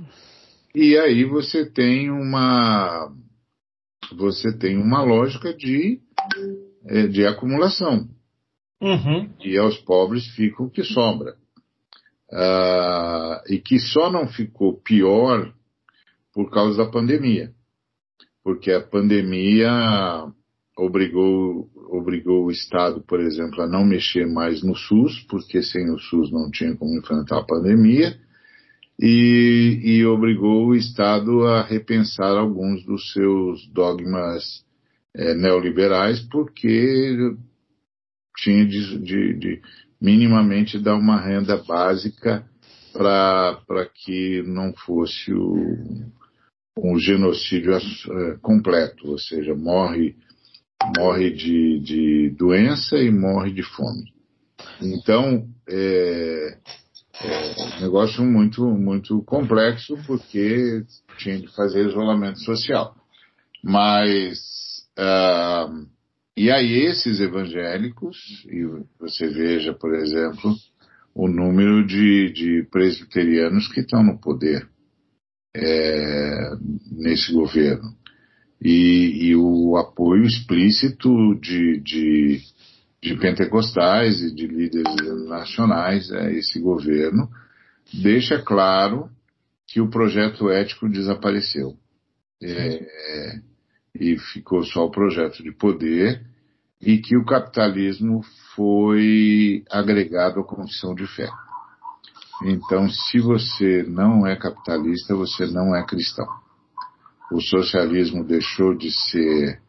e aí você tem uma lógica de acumulação. Uhum. E aos pobres fica o que sobra. E que só não ficou pior por causa da pandemia. Porque a pandemia obrigou o Estado, por exemplo, a não mexer mais no SUS, porque sem o SUS não tinha como enfrentar a pandemia, e obrigou o Estado a repensar alguns dos seus dogmas neoliberais, porque tinha de minimamente dar uma renda básica para que não fosse um genocídio completo, ou seja, morre de doença e morre de fome. Então, um negócio muito, muito complexo, porque tinha de fazer isolamento social. Mas e aí esses evangélicos, e você veja, por exemplo, o número de presbiterianos que estão no poder nesse governo, e o apoio explícito de pentecostais e de líderes nacionais a esse governo, deixa claro que o projeto ético desapareceu. E ficou só o projeto de poder, e que o capitalismo foi agregado à confissão de fé. Então, se você não é capitalista, você não é cristão. O socialismo deixou de ser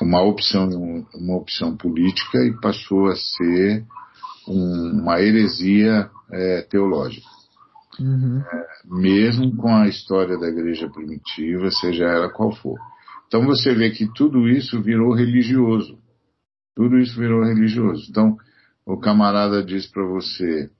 uma opção política e passou a ser uma heresia teológica. Uhum. Mesmo com a história da igreja primitiva, seja ela qual for. Então você vê que tudo isso virou religioso. Tudo isso virou religioso. Então o camarada diz para você: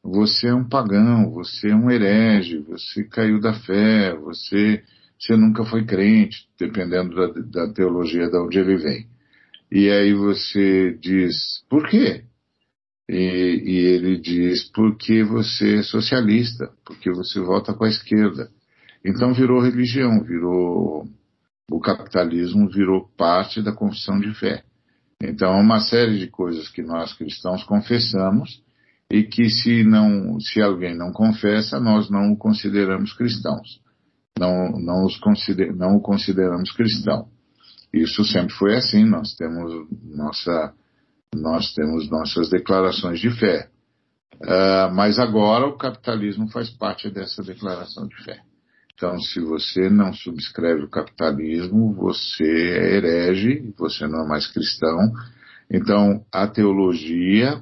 você é um pagão, você é um herege, você caiu da fé, você nunca foi crente, dependendo da teologia de onde ele vem. E aí você diz: por quê? E ele diz: porque você é socialista, porque você vota com a esquerda. Então virou religião, o capitalismo virou parte da confissão de fé. Então é uma série de coisas que nós cristãos confessamos e que se alguém não confessa, nós não o consideramos cristãos. Não o consideramos cristão. Isso sempre foi assim. Nós temos nossas declarações de fé. Mas agora o capitalismo faz parte dessa declaração de fé. Então, se você não subscreve o capitalismo, você é herege, você não é mais cristão. Então, a teologia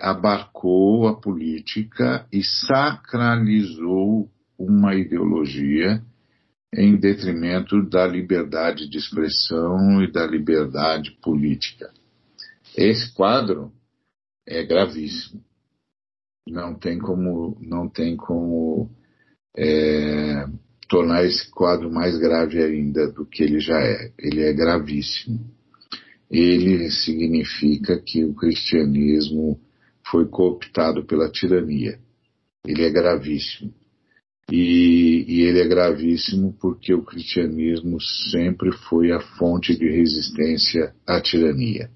abarcou a política e sacralizou uma ideologia em detrimento da liberdade de expressão e da liberdade política. Esse quadro é gravíssimo. Não tem como tornar esse quadro mais grave ainda do que ele já é. Ele é gravíssimo. Ele significa que o cristianismo foi cooptado pela tirania. Ele é gravíssimo. E ele é gravíssimo porque o cristianismo sempre foi a fonte de resistência à tirania.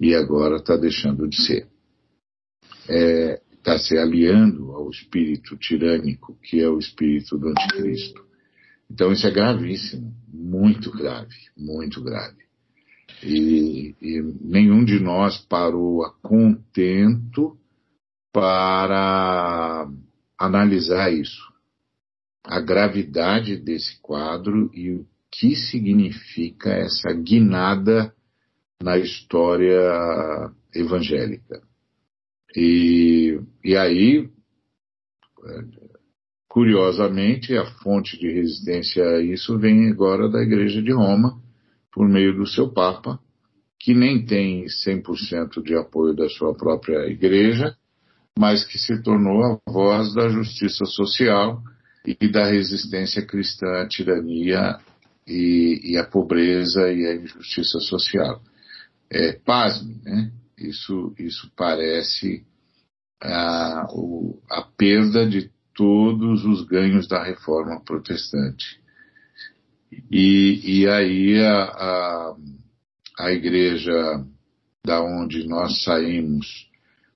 E agora está deixando de ser. Está se aliando ao espírito tirânico, que é o espírito do anticristo. Então isso é gravíssimo, muito grave. E nenhum de nós parou a contento para analisar isso. A gravidade desse quadro e o que significa essa guinada na história evangélica. E aí, curiosamente, a fonte de resistência a isso vem agora da Igreja de Roma, por meio do seu Papa, que nem tem 100% de apoio da sua própria Igreja, mas que se tornou a voz da justiça social e da resistência cristã à tirania e à pobreza e à injustiça social. Pasme, né? Isso parece a perda de todos os ganhos da Reforma Protestante. E aí a igreja da onde nós saímos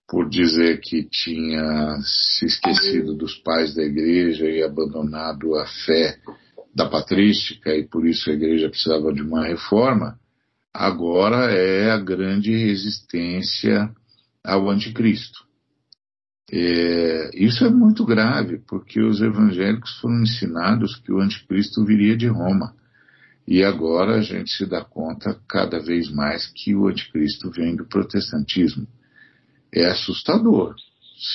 por dizer que tinha se esquecido dos pais da igreja e abandonado a fé da patrística, e por isso a igreja precisava de uma reforma, agora é a grande resistência ao anticristo. Isso é muito grave, porque os evangélicos foram ensinados que o anticristo viria de Roma. E agora a gente se dá conta cada vez mais que o anticristo vem do protestantismo. É assustador.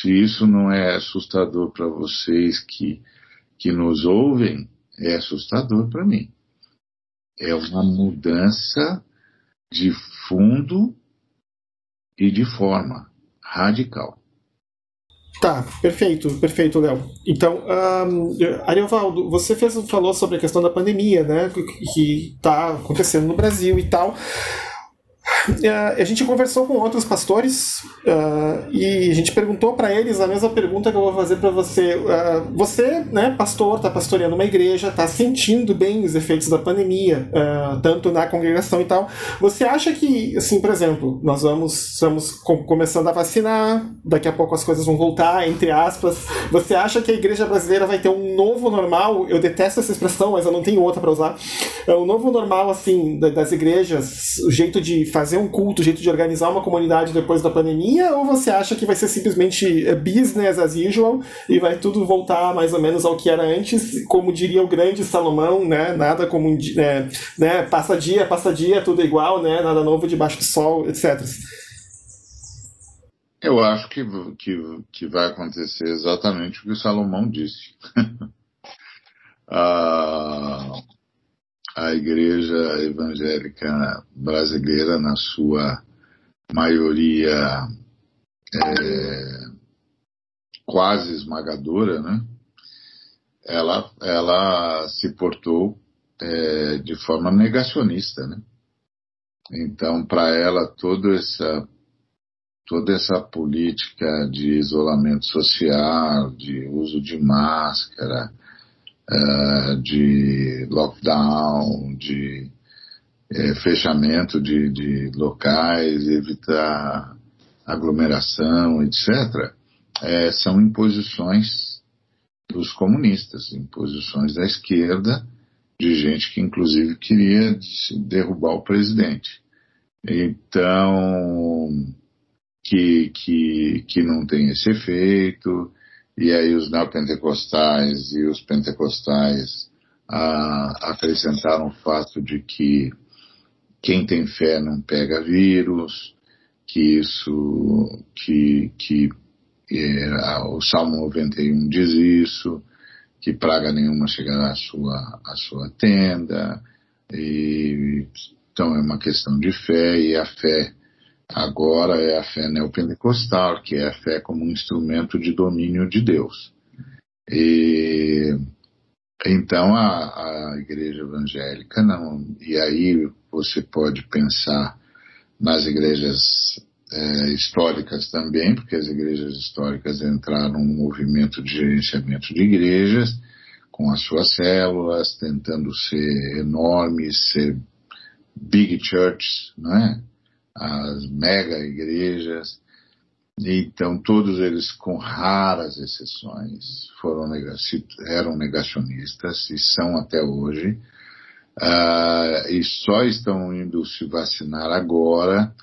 Se isso não é assustador para vocês que nos ouvem, é assustador para mim. É uma mudança de fundo e de forma radical. Tá, perfeito, Léo. Então, Ariovaldo, você falou sobre a questão da pandemia, né, que está acontecendo no Brasil e tal. a gente conversou com outros pastores e a gente perguntou para eles a mesma pergunta que eu vou fazer para você. Você, né, pastor, está pastoreando uma igreja, está sentindo bem os efeitos da pandemia, tanto na congregação e tal. Você acha que, assim, por exemplo, nós estamos começando a vacinar, daqui a pouco as coisas vão voltar, entre aspas. Você acha que a igreja brasileira vai ter um novo normal? Eu detesto essa expressão, mas eu não tenho outra para usar. É um novo normal, assim, das igrejas, o jeito de fazer um culto, o jeito de organizar uma comunidade depois da pandemia, ou você acha que vai ser simplesmente business as usual e vai tudo voltar mais ou menos ao que era antes, como diria o grande Salomão, né? Nada como, né? Passa dia, tudo igual, né? Nada novo debaixo do sol, etc. Eu acho que vai acontecer exatamente o que o Salomão disse. A Igreja Evangélica Brasileira, na sua maioria quase esmagadora, né? Ela se portou de forma negacionista, né? Então, para ela, toda essa política de isolamento social, de uso de máscara, de lockdown, de fechamento de locais, evitar aglomeração, etc., são imposições dos comunistas, imposições da esquerda, de gente que inclusive queria derrubar o presidente. Então, que não tem esse efeito. E aí os neopentecostais e os pentecostais acrescentaram o fato de que quem tem fé não pega vírus, o Salmo 91 diz isso, que praga nenhuma chegará à sua tenda, e, então é uma questão de fé, e a fé agora é a fé neopentecostal, que é a fé como um instrumento de domínio de Deus. E então a igreja evangélica não. E aí você pode pensar nas igrejas históricas também, porque as igrejas históricas entraram num movimento de gerenciamento de igrejas, com as suas células, tentando ser enormes, ser big churches, não é? As mega igrejas. Então todos eles, com raras exceções, eram negacionistas e são até hoje, e só estão indo se vacinar agora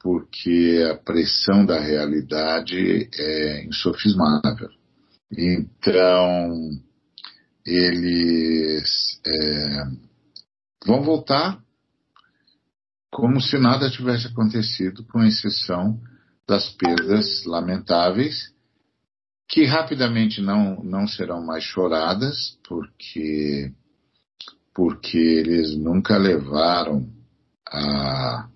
porque a pressão da realidade é insofismável. Então eles vão voltar como se nada tivesse acontecido, com exceção das perdas lamentáveis, que rapidamente não serão mais choradas, porque eles nunca levaram a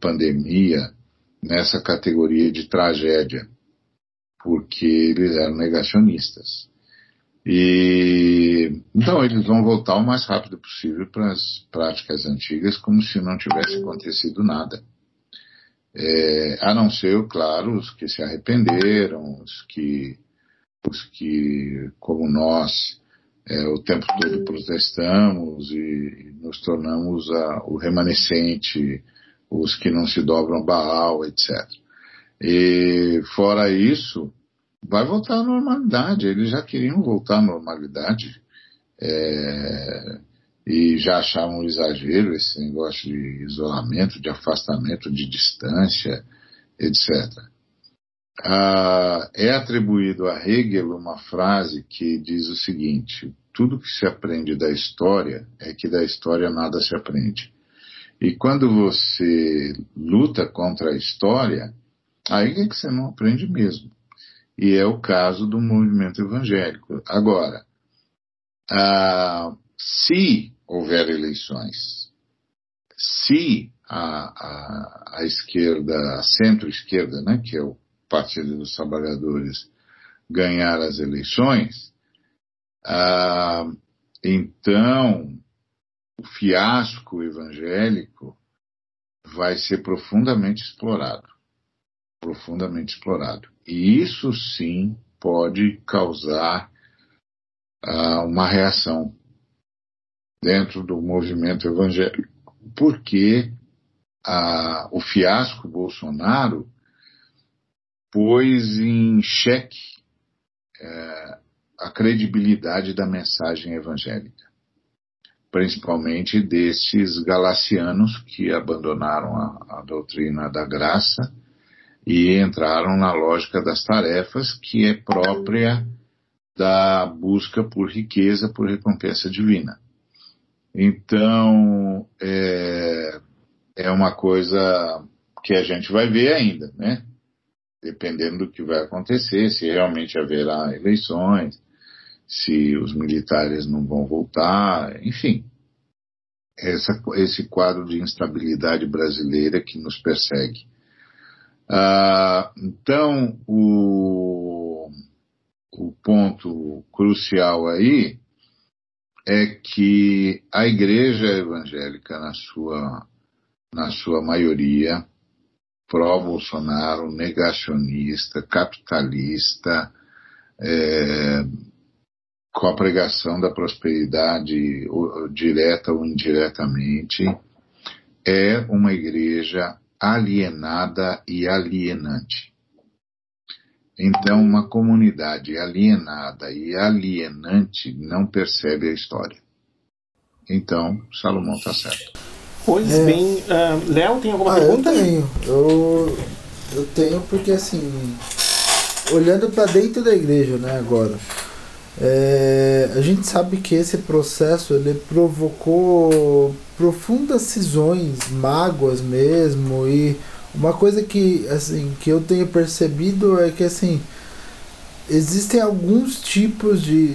pandemia nessa categoria de tragédia, porque eles eram negacionistas. E então eles vão voltar o mais rápido possível para as práticas antigas, como se não tivesse acontecido nada, a não ser, claro, os que se arrependeram, os que como nós, o tempo todo protestamos e nos tornamos o remanescente, os que não se dobram a Baal, etc. E fora isso, vai voltar à normalidade. Eles já queriam voltar à normalidade, e já achavam um exagero esse negócio de isolamento, de afastamento, de distância, etc. É atribuído a Hegel uma frase que diz o seguinte: tudo que se aprende da história é que da história nada se aprende. E quando você luta contra a história, aí é que você não aprende mesmo. E é o caso do movimento evangélico. Agora, se houver eleições, se a esquerda, a centro-esquerda, né, que é o Partido dos Trabalhadores, ganhar as eleições, então o fiasco evangélico vai ser profundamente explorado. Profundamente explorado. E isso sim pode causar uma reação dentro do movimento evangélico. Porque o fiasco Bolsonaro pôs em xeque a credibilidade da mensagem evangélica, principalmente desses galacianos que abandonaram a doutrina da graça e entraram na lógica das tarefas, que é própria da busca por riqueza, por recompensa divina. Então, é uma coisa que a gente vai ver ainda, né? Dependendo do que vai acontecer, se realmente haverá eleições, se os militares não vão voltar, enfim. Esse quadro de instabilidade brasileira que nos persegue. Então, o ponto crucial aí é que a igreja evangélica, na sua maioria, pró-Bolsonaro, negacionista, capitalista, com a pregação da prosperidade direta ou indiretamente, é uma igreja alienada e alienante. Então, uma comunidade alienada e alienante não percebe a história. Então, Salomão está certo. Pois bem, Léo, tem alguma pergunta? Eu tenho porque, assim, olhando para dentro da igreja, né, agora, a gente sabe que esse processo ele provocou profundas cisões, mágoas mesmo, e uma coisa que, assim, que eu tenho percebido é que, assim, existem alguns tipos de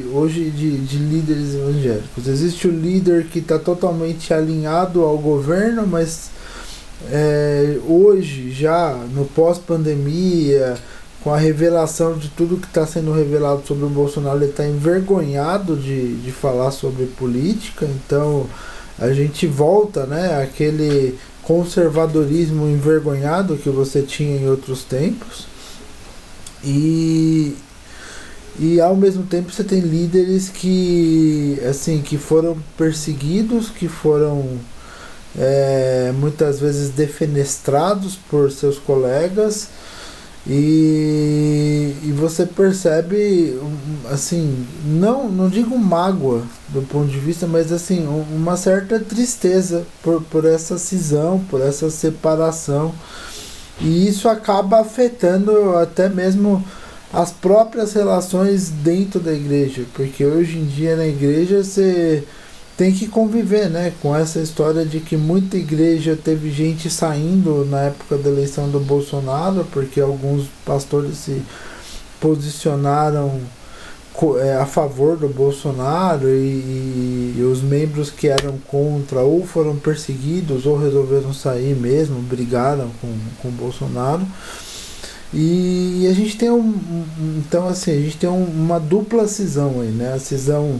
líderes evangélicos. Existe o líder que está totalmente alinhado ao governo, mas hoje, já no pós-pandemia, com a revelação de tudo que está sendo revelado sobre o Bolsonaro, ele está envergonhado de falar sobre política. Então a gente volta, né, àquele conservadorismo envergonhado que você tinha em outros tempos. E ao mesmo tempo você tem líderes que, assim, que foram perseguidos, que foram muitas vezes defenestrados por seus colegas. E você percebe, assim, não digo mágoa do ponto de vista, mas, assim, uma certa tristeza por essa cisão, por essa separação, e isso acaba afetando até mesmo as próprias relações dentro da igreja, porque hoje em dia na igreja você tem que conviver, né, com essa história de que muita igreja teve gente saindo na época da eleição do Bolsonaro, porque alguns pastores se posicionaram a favor do Bolsonaro e os membros que eram contra ou foram perseguidos ou resolveram sair mesmo, brigaram com o Bolsonaro. E a gente tem então, assim, a gente tem uma dupla cisão aí, né? A cisão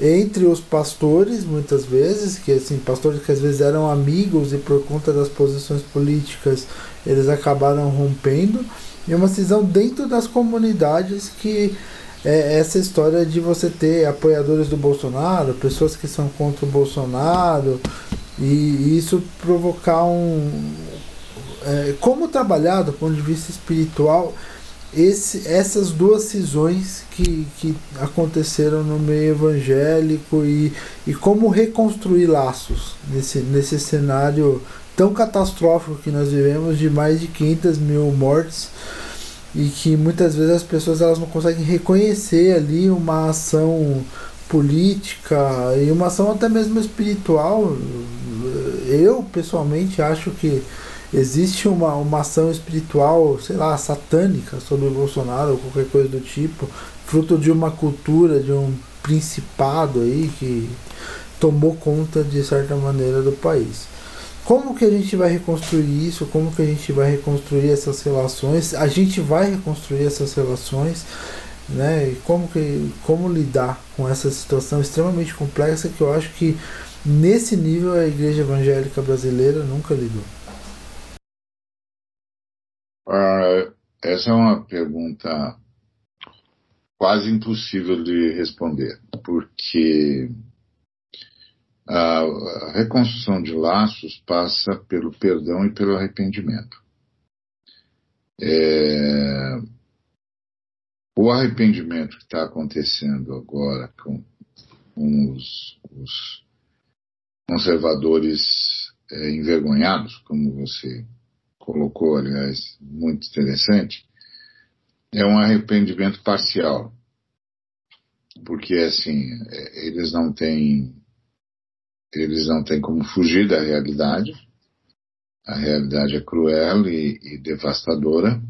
entre os pastores, muitas vezes, que, assim, pastores que às vezes eram amigos e por conta das posições políticas eles acabaram rompendo, e uma cisão dentro das comunidades, que é essa história de você ter apoiadores do Bolsonaro, pessoas que são contra o Bolsonaro, e isso provocar como trabalhar do ponto de vista espiritual essas duas cisões que aconteceram no meio evangélico, e como reconstruir laços nesse cenário tão catastrófico que nós vivemos, de mais de 500 mil mortes, e que muitas vezes as pessoas, elas não conseguem reconhecer ali uma ação política e uma ação até mesmo espiritual. Eu pessoalmente acho que existe uma ação espiritual, sei lá, satânica sobre o Bolsonaro, ou qualquer coisa do tipo, fruto de uma cultura, de um principado aí que tomou conta de certa maneira do país. Como que a gente vai reconstruir isso? Como que a gente vai reconstruir essas relações? A gente vai reconstruir essas relações, né? E como lidar com essa situação extremamente complexa, que eu acho que Nesse nível, a Igreja Evangélica Brasileira nunca lidou. Essa é uma pergunta quase impossível de responder, porque a reconstrução de laços passa pelo perdão e pelo arrependimento. O arrependimento que está acontecendo agora com os conservadores envergonhados, como você colocou, aliás, muito interessante, é um arrependimento parcial, porque assim, eles não têm como fugir da realidade. A realidade é cruel e devastadora,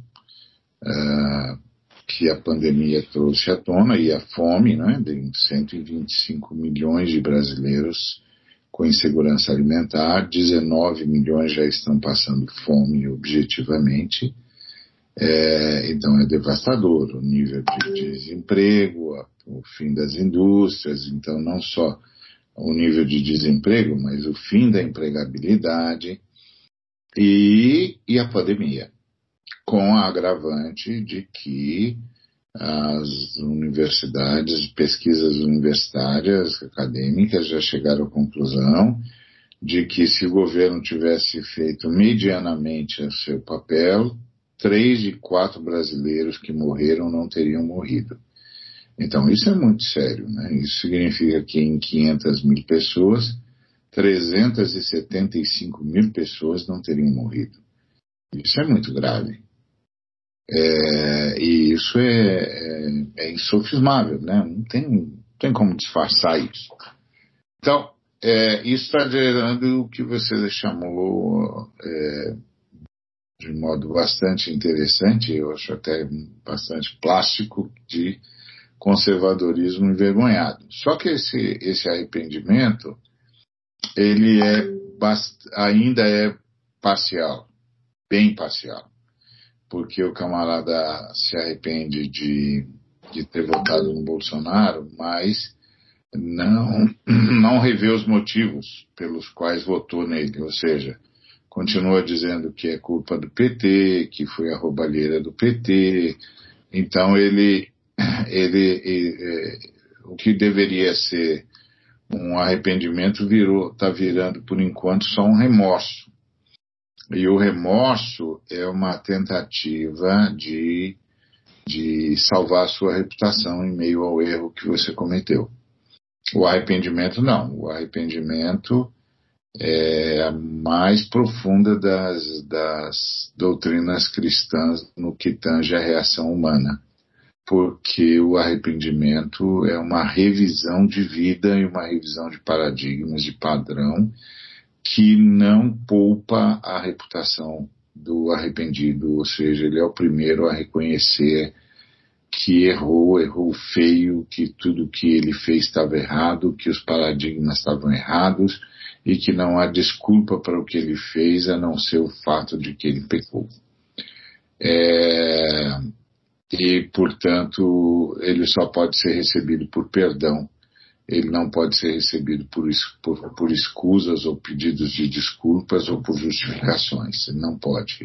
que a pandemia trouxe à tona, e a fome, né, de 125 milhões de brasileiros com insegurança alimentar, 19 milhões já estão passando fome objetivamente. Então é devastador o nível de desemprego, o fim das indústrias. Então não só o nível de desemprego, mas o fim da empregabilidade e a pandemia, com a agravante de que as universidades, pesquisas universitárias, acadêmicas, já chegaram à conclusão de que se o governo tivesse feito medianamente o seu papel, 3 de 4 brasileiros que morreram não teriam morrido. Então, isso é muito sério, né? Isso significa que em 500 mil pessoas, 375 mil pessoas não teriam morrido. Isso é muito grave. E isso é insofismável, né? Não tem como disfarçar isso. Então, isso está gerando o que você chamou de modo bastante interessante, eu acho até bastante plástico, de conservadorismo envergonhado. Só que esse arrependimento, ele ainda é parcial, bem parcial, porque o camarada se arrepende de ter votado no Bolsonaro, mas não revê os motivos pelos quais votou nele, ou seja, continua dizendo que é culpa do PT, que foi a roubalheira do PT. Então ele o que deveria ser um arrependimento está virando, por enquanto, só um remorso. E o remorso é uma tentativa de salvar a sua reputação em meio ao erro que você cometeu. O arrependimento não. O arrependimento é a mais profunda das doutrinas cristãs no que tange à reação humana, porque o arrependimento é uma revisão de vida e uma revisão de paradigmas, de padrão, que não poupa a reputação do arrependido, ou seja, ele é o primeiro a reconhecer que errou feio, que tudo que ele fez estava errado, que os paradigmas estavam errados, e que não há desculpa para o que ele fez, a não ser o fato de que ele pecou. E, portanto, ele só pode ser recebido por perdão, ele não pode ser recebido por escusas ou pedidos de desculpas ou por justificações, ele não pode,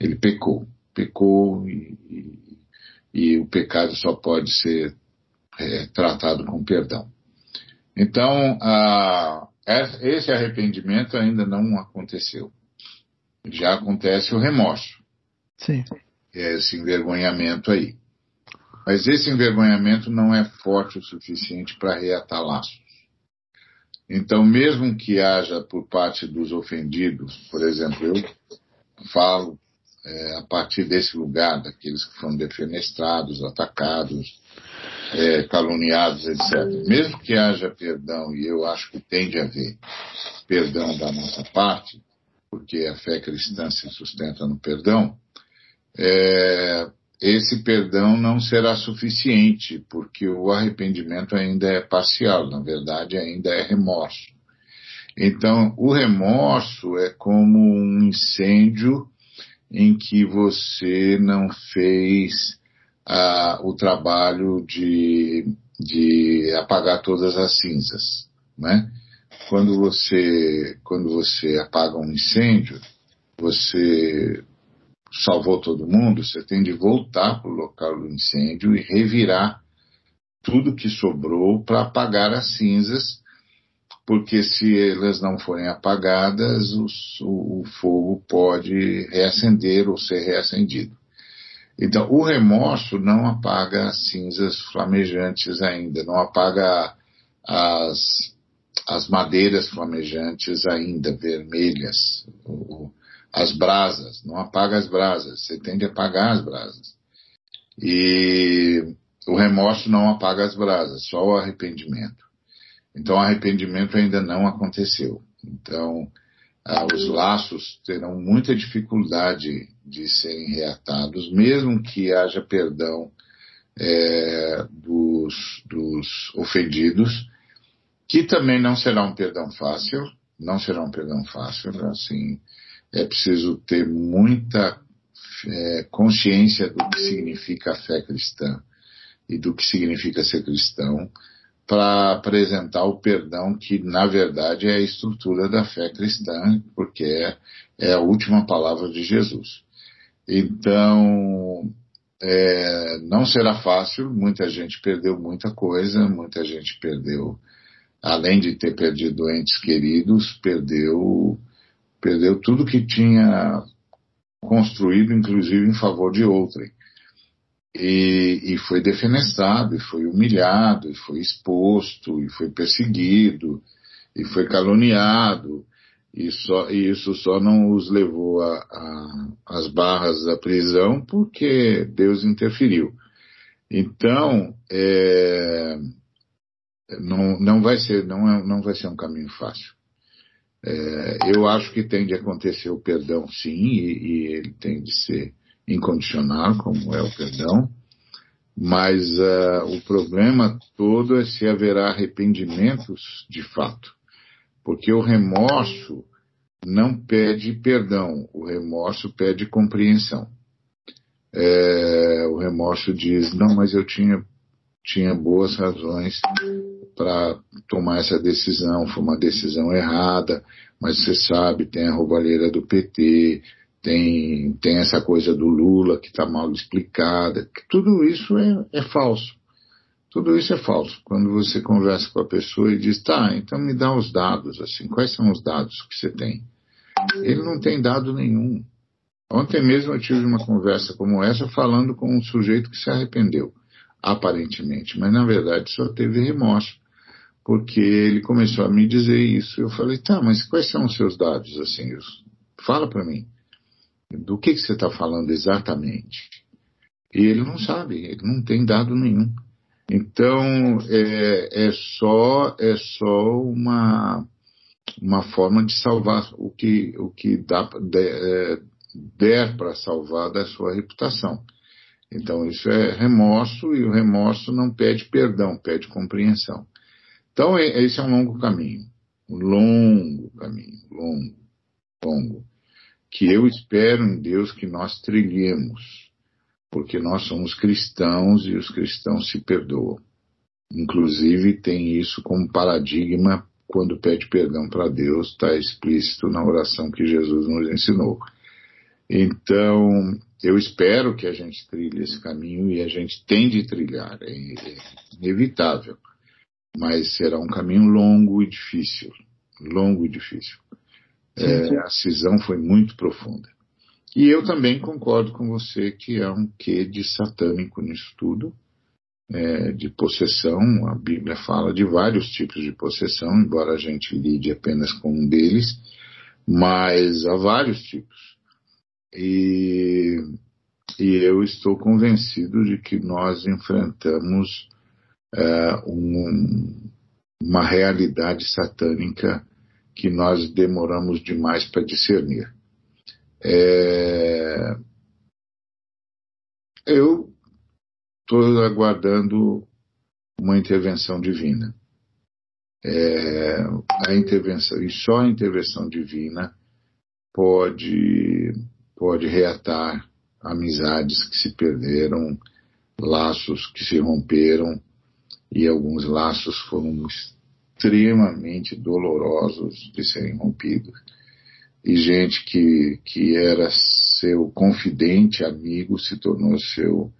ele pecou e o pecado só pode ser tratado com perdão. Então, esse arrependimento ainda não aconteceu. Já acontece o remorso. Sim. Esse envergonhamento aí. Mas esse envergonhamento não é forte o suficiente para reatar laços. Então, mesmo que haja por parte dos ofendidos, por exemplo, eu falo a partir desse lugar, daqueles que foram defenestrados, atacados, caluniados, etc. Mesmo que haja perdão, e eu acho que tem de haver perdão da nossa parte, porque a fé cristã se sustenta no perdão, esse perdão não será suficiente, porque o arrependimento ainda é parcial, na verdade ainda é remorso. Então, o remorso é como um incêndio em que você não fez o trabalho de apagar todas as cinzas, né? Quando você apaga um incêndio, você salvou todo mundo, você tem de voltar para o local do incêndio e revirar tudo que sobrou para apagar as cinzas, porque se elas não forem apagadas, o fogo pode reacender ou ser reacendido. Então, o remorso não apaga as cinzas flamejantes ainda, não apaga as madeiras flamejantes ainda, vermelhas, as brasas, não apaga as brasas, você tem de apagar as brasas. E o remorso não apaga as brasas, só o arrependimento. Então, o arrependimento ainda não aconteceu. Então, os laços terão muita dificuldade de serem reatados, mesmo que haja perdão dos ofendidos, que também não será um perdão fácil, assim, é preciso ter muita consciência do que significa a fé cristã e do que significa ser cristão, para apresentar o perdão que, na verdade, é a estrutura da fé cristã, porque é a última palavra de Jesus. Então, não será fácil, muita gente perdeu muita coisa, muita gente perdeu, além de ter perdido entes queridos, perdeu tudo que tinha construído, inclusive em favor de outrem. E foi defenestrado, e foi humilhado, e foi exposto, e foi perseguido, e foi caluniado, e isso só não os levou às barras da prisão porque Deus interferiu. Então, não vai ser um caminho fácil. Eu acho que tem de acontecer o perdão, sim, e ele tem de ser incondicional, como é o perdão, mas o problema todo é se haverá arrependimentos de fato, porque o remorso não pede perdão, o remorso pede compreensão. O remorso diz, não, mas eu tinha boas razões para tomar essa decisão, foi uma decisão errada, mas você sabe, tem a roubalheira do PT, tem essa coisa do Lula que está mal explicada, que tudo isso é falso. Tudo isso é falso. Quando você conversa com a pessoa e diz, tá, então me dá os dados, assim, quais são os dados que você tem? Ele não tem dado nenhum. Ontem mesmo eu tive uma conversa como essa falando com um sujeito que se arrependeu, aparentemente, mas na verdade só teve remorso, porque ele começou a me dizer isso. Eu falei, tá, mas quais são os seus dados? Assim, fala para mim. Do que você está falando exatamente? E ele não sabe, ele não tem dado nenhum. Então, é só uma forma de salvar o que der para salvar da sua reputação. Então, isso é remorso, e o remorso não pede perdão, pede compreensão. Então, esse é um longo caminho, longo, que eu espero em Deus que nós trilhemos, porque nós somos cristãos e os cristãos se perdoam. Inclusive tem isso como paradigma quando pede perdão para Deus, está explícito na oração que Jesus nos ensinou. Então, eu espero que a gente trilhe esse caminho, e a gente tem de trilhar, é inevitável, mas será um caminho longo e difícil. A cisão foi muito profunda. E eu também concordo com você que há um quê de satânico nisso tudo, de possessão. A Bíblia fala de vários tipos de possessão, embora a gente lide apenas com um deles, mas há vários tipos. E eu estou convencido de que nós enfrentamos uma realidade satânica que nós demoramos demais para discernir. Eu estou aguardando uma intervenção divina. E só a intervenção divina pode reatar amizades que se perderam, laços que se romperam, e alguns laços foram extremamente dolorosos de serem rompidos. E gente que era seu confidente, amigo, se tornou seu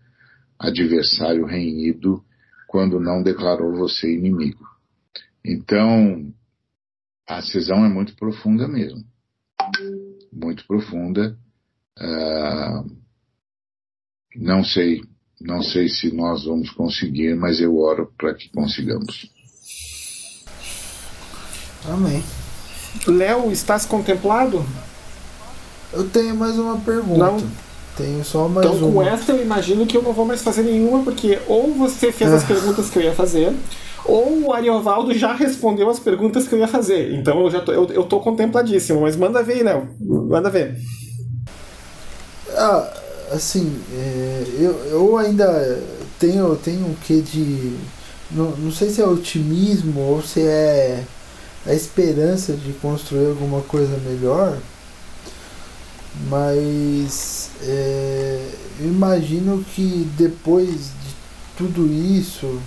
adversário renhido quando não declarou você inimigo. Então, a cisão é muito profunda mesmo. Muito profunda. Não sei se nós vamos conseguir, mas eu oro para que consigamos. Amém. Léo, estás contemplado? Eu tenho mais uma pergunta. Não. Tenho só mais uma. Então, com essa eu imagino que eu não vou mais fazer nenhuma, porque ou você fez as perguntas que eu ia fazer, ou o Ariovaldo já respondeu as perguntas que eu ia fazer. Então, eu tô contempladíssimo. Mas manda ver, Léo. Manda ver. Ah, assim, eu ainda tenho um quê de... Não sei se é otimismo ou se é... a esperança de construir alguma coisa melhor, mas eu imagino que depois de tudo isso,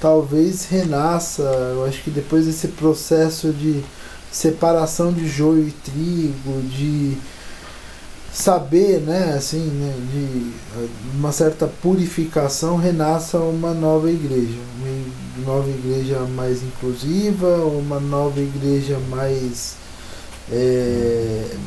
talvez renasça, eu acho que depois desse processo de separação de joio e trigo, de saber, né, assim, né, de uma certa purificação, renasça uma nova igreja mais inclusiva, uma nova igreja mais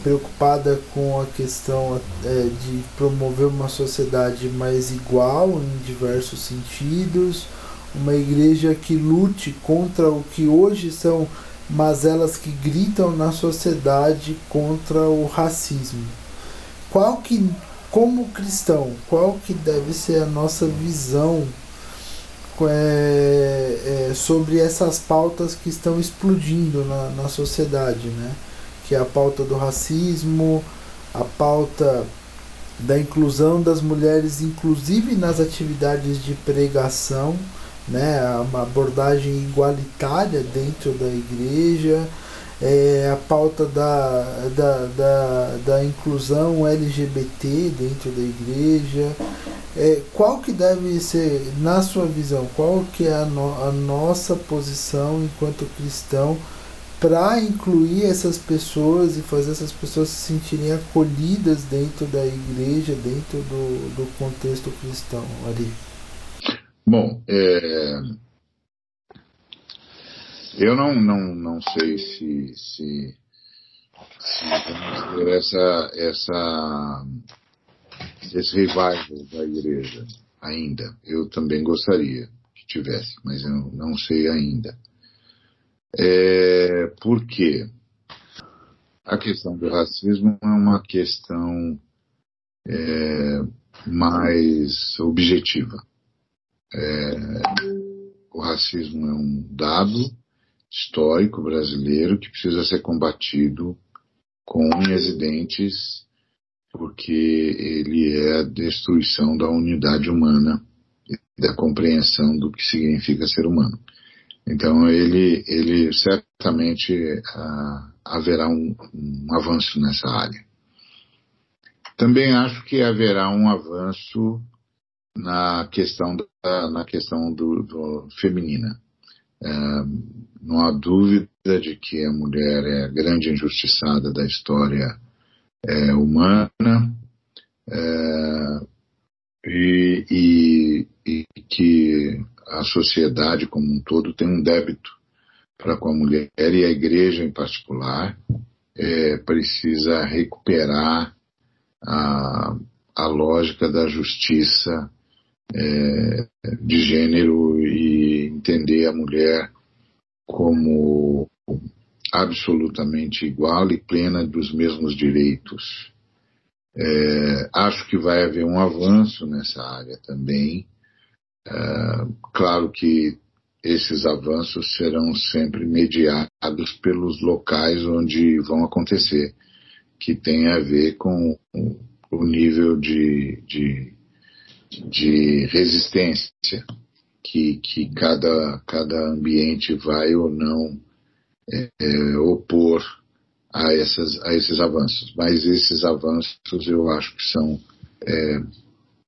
preocupada com a questão de promover uma sociedade mais igual em diversos sentidos, uma igreja que lute contra o que hoje são mazelas que gritam na sociedade, contra o racismo. Como cristão, qual que deve ser a nossa visão sobre essas pautas que estão explodindo na sociedade, né? Que é a pauta do racismo, a pauta da inclusão das mulheres, inclusive nas atividades de pregação, né? Uma abordagem igualitária dentro da igreja, a pauta da inclusão LGBT dentro da igreja. Qual que deve ser, na sua visão, qual que é a nossa posição enquanto cristão para incluir essas pessoas e fazer essas pessoas se sentirem acolhidas dentro da igreja, dentro do contexto cristão, Ari? Bom, eu não sei se vamos ter esse revival da igreja ainda. Eu também gostaria que tivesse, mas eu não sei ainda. Por quê? A questão do racismo é uma questão mais objetiva. O racismo é um dado histórico brasileiro que precisa ser combatido com unhas e dentes, porque ele é a destruição da unidade humana e da compreensão do que significa ser humano. Então, ele certamente haverá um avanço nessa área. Também acho que haverá um avanço na questão do feminina. Não há dúvida de que a mulher é a grande injustiçada da história humana, e que a sociedade como um todo tem um débito para com a mulher, e a igreja em particular precisa recuperar a lógica da justiça de gênero e entender a mulher como absolutamente igual e plena dos mesmos direitos. Acho que vai haver um avanço nessa área também. Claro que esses avanços serão sempre mediados pelos locais onde vão acontecer, que tem a ver com o nível de resistência que cada ambiente vai ou não opor a esses avanços. Mas esses avanços eu acho que são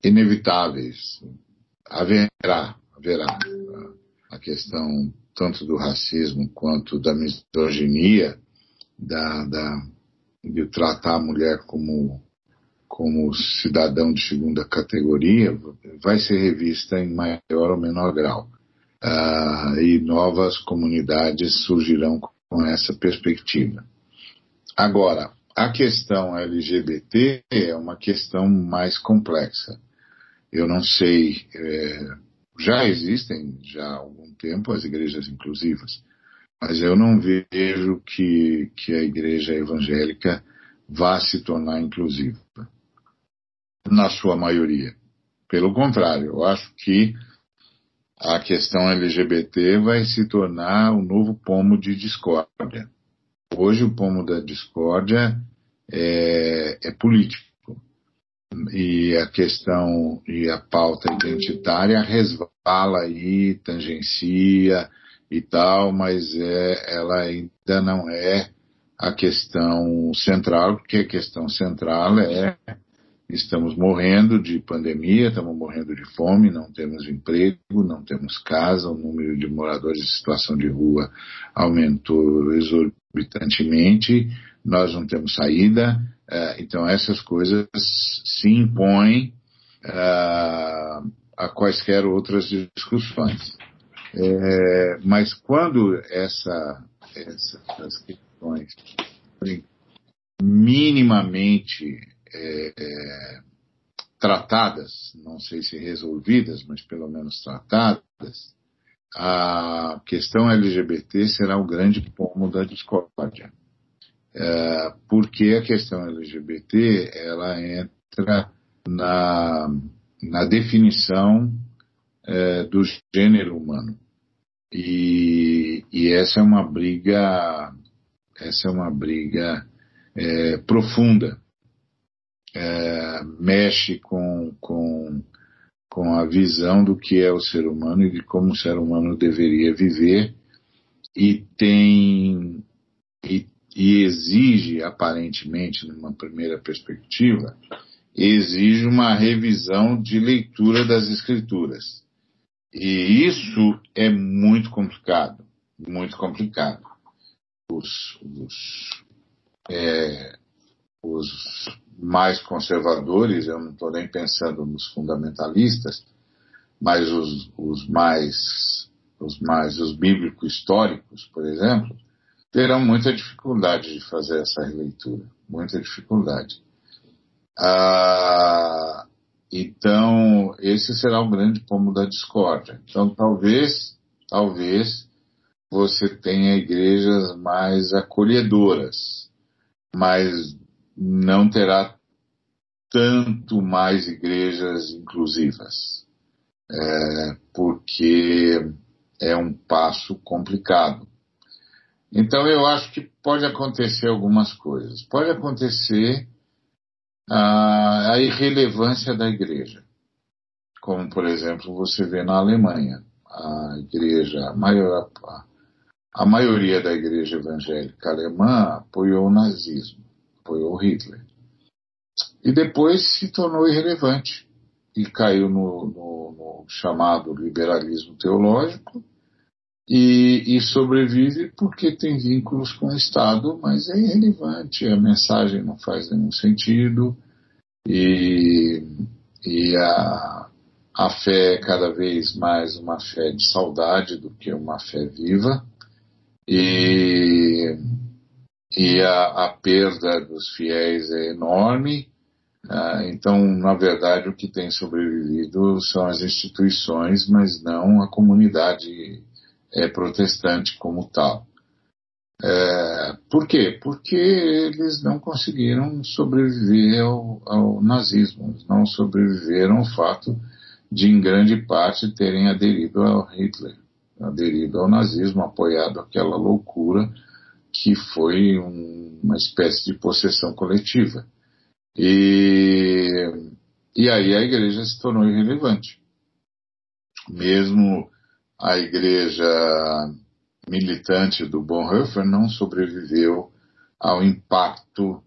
inevitáveis. Haverá a questão tanto do racismo quanto da misoginia, de tratar a mulher como cidadão de segunda categoria, vai ser revista em maior ou menor grau. E novas comunidades surgirão com essa perspectiva. Agora, a questão LGBT é uma questão mais complexa. Eu não sei, já existem já há algum tempo as igrejas inclusivas, mas eu não vejo que a igreja evangélica vá se tornar inclusiva, na sua maioria. Pelo contrário, eu acho que a questão LGBT vai se tornar um novo pomo de discórdia. Hoje o pomo da discórdia é político. E a questão e a pauta identitária resvala aí, tangencia e tal, mas ela ainda não é a questão central, porque a questão central é: estamos morrendo de pandemia, estamos morrendo de fome, não temos emprego, não temos casa, o número de moradores em situação de rua aumentou exorbitantemente, nós não temos saída. Então essas coisas se impõem a quaisquer outras discussões. Mas quando essas questões minimamente tratadas, não sei se resolvidas, mas pelo menos tratadas, a questão LGBT será o grande pomo da discórdia, porque a questão LGBT ela entra na definição do gênero humano, e essa é uma briga profunda. Mexe com a visão do que é o ser humano e de como o ser humano deveria viver, e exige, aparentemente, numa primeira perspectiva, exige uma revisão de leitura das escrituras. E isso é muito complicado, muito complicado. Os mais conservadores, eu não estou nem pensando nos fundamentalistas, mas os bíblico-históricos, por exemplo, terão muita dificuldade de fazer essa releitura, muita dificuldade. Então, esse será o grande pomo da discórdia. Então, talvez você tenha igrejas mais acolhedoras, mas não terá tanto mais igrejas inclusivas, porque é um passo complicado. Então eu acho que pode acontecer algumas coisas. Pode acontecer a irrelevância da igreja, como por exemplo você vê na Alemanha. A maioria da igreja evangélica alemã apoiou o nazismo, apoiou Hitler. E depois se tornou irrelevante e caiu no chamado liberalismo teológico, e sobrevive porque tem vínculos com o Estado, mas é irrelevante, a mensagem não faz nenhum sentido, e a fé é cada vez mais uma fé de saudade do que uma fé viva, e a perda dos fiéis é enorme. Então, na verdade, o que tem sobrevivido são as instituições, mas não a comunidade protestante como tal. Por quê? Porque eles não conseguiram sobreviver ao nazismo, não sobreviveram ao fato de, em grande parte, terem aderido ao Hitler, aderido ao nazismo, apoiado aquela loucura que foi uma espécie de possessão coletiva. E aí a igreja se tornou irrelevante. Mesmo a igreja militante do Bonhoeffer não sobreviveu ao impacto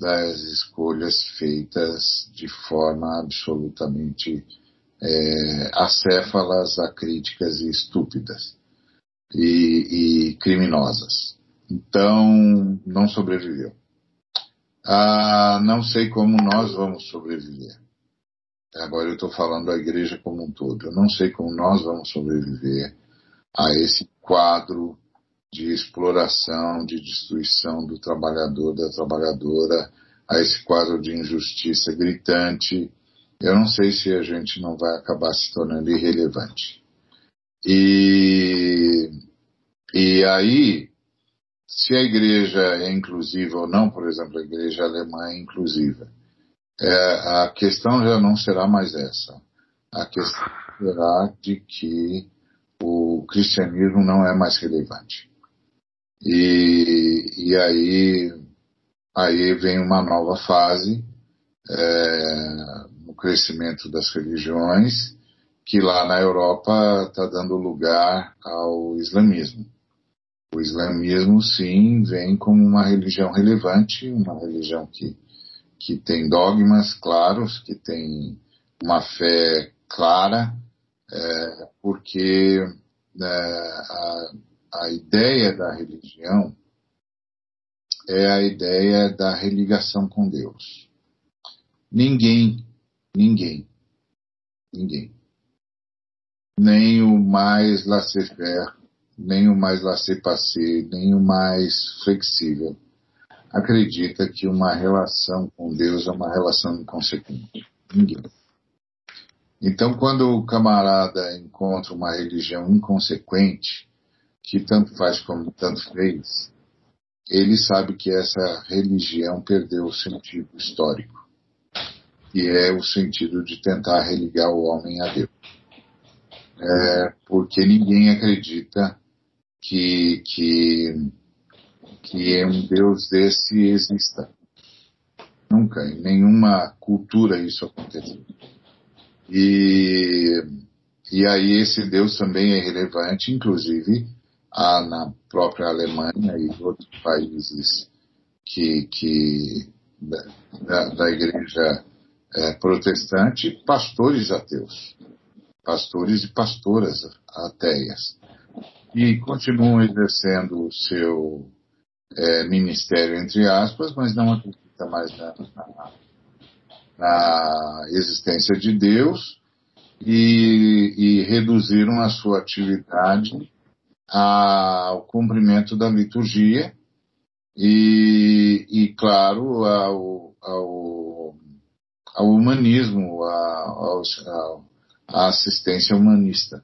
das escolhas feitas de forma absolutamente acéfalas, acríticas e estúpidas e criminosas. Então, não sobreviveu. Não sei como nós vamos sobreviver. Agora eu estou falando da igreja como um todo. Eu não sei como nós vamos sobreviver a esse quadro de exploração, de destruição do trabalhador, da trabalhadora, a esse quadro de injustiça gritante. Eu não sei se a gente não vai acabar se tornando irrelevante. E aí, se a igreja é inclusiva ou não, por exemplo, a igreja alemã é inclusiva, a questão já não será mais essa. A questão será de que o cristianismo não é mais relevante. E aí vem uma nova fase no crescimento das religiões, que lá na Europa está dando lugar ao islamismo. O islamismo, sim, vem como uma religião relevante, uma religião que tem dogmas claros, que tem uma fé clara, porque a ideia da religião é a ideia da religação com Deus. Ninguém, nem o mais laissez-faire, nem o mais laissez-passer, nem o mais flexível, acredita que uma relação com Deus é uma relação inconsequente. Ninguém. Então, quando o camarada encontra uma religião inconsequente, que tanto faz como tanto fez, ele sabe que essa religião perdeu o sentido histórico, que é o sentido de tentar religar o homem a Deus. Porque ninguém acredita que um Deus desse exista. Nunca, em nenhuma cultura isso aconteceu. E aí esse Deus também é relevante, inclusive na própria Alemanha e outros países da igreja protestante, pastores ateus, pastores e pastoras ateias, e continuam exercendo o seu ministério, entre aspas, mas não acredita mais na existência de Deus, e reduziram a sua atividade ao cumprimento da liturgia e claro, ao humanismo, à assistência humanista.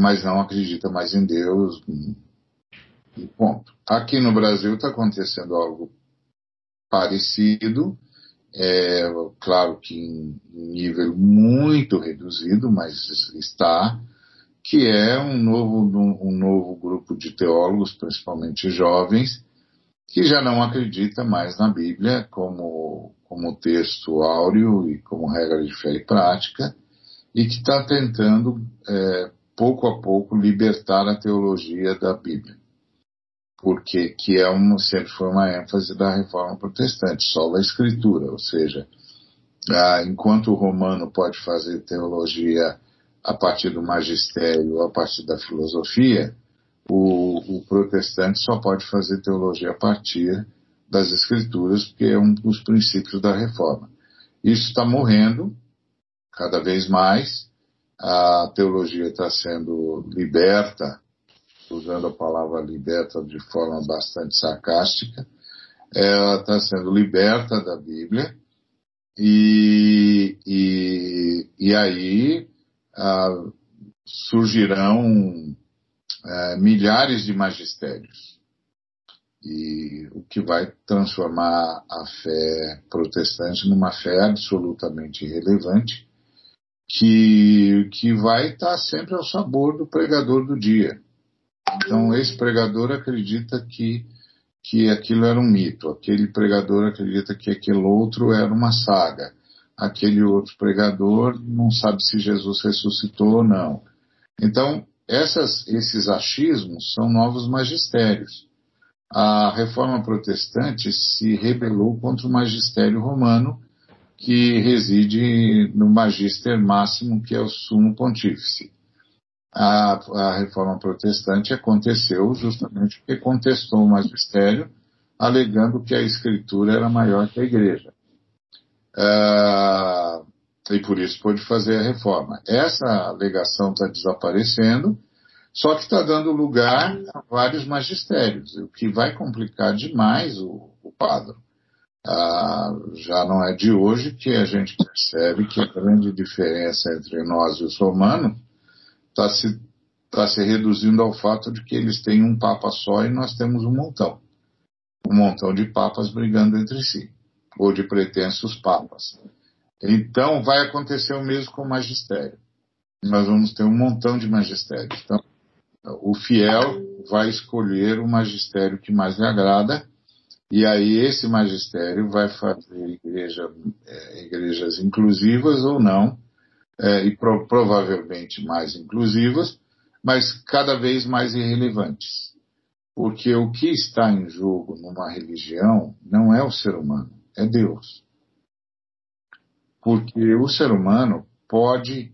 Mas não acredita mais em Deus, e ponto. Aqui no Brasil está acontecendo algo parecido, claro que em nível muito reduzido, mas está, que é um novo grupo de teólogos, principalmente jovens, que já não acredita mais na Bíblia como texto áureo e como regra de fé e prática, e que está tentando, pouco a pouco, libertar a teologia da Bíblia, porque que sempre foi uma ênfase da Reforma Protestante, só a Escritura, ou seja, enquanto o romano pode fazer teologia a partir do magistério, a partir da filosofia, o protestante só pode fazer teologia a partir das Escrituras, porque é um dos princípios da Reforma. Isso está morrendo cada vez mais. A teologia está sendo liberta, usando a palavra liberta de forma bastante sarcástica, ela está sendo liberta da Bíblia, e aí surgirão milhares de magistérios, e o que vai transformar a fé protestante numa fé absolutamente irrelevante, que vai estar sempre ao sabor do pregador do dia. Então, esse pregador acredita que aquilo era um mito, aquele pregador acredita que aquele outro era uma saga, aquele outro pregador não sabe se Jesus ressuscitou ou não. Então, esses achismos são novos magistérios. A Reforma Protestante se rebelou contra o magistério romano, que reside no Magister Máximo, que é o Sumo Pontífice. A Reforma Protestante aconteceu justamente porque contestou o magistério, alegando que a Escritura era maior que a Igreja. E por isso pôde fazer a reforma. Essa alegação está desaparecendo, só que está dando lugar a vários magistérios, o que vai complicar demais o quadro. Já não é de hoje que a gente percebe que a grande diferença entre nós e os romanos está se reduzindo ao fato de que eles têm um papa só e nós temos um montão. Um montão de papas brigando entre si, ou de pretensos papas. Então, vai acontecer o mesmo com o magistério. Nós vamos ter um montão de magistério. Então, o fiel vai escolher o magistério que mais lhe agrada, e aí esse magistério vai fazer igrejas inclusivas ou não, e provavelmente mais inclusivas, mas cada vez mais irrelevantes. Porque o que está em jogo numa religião não é o ser humano, é Deus. Porque o ser humano pode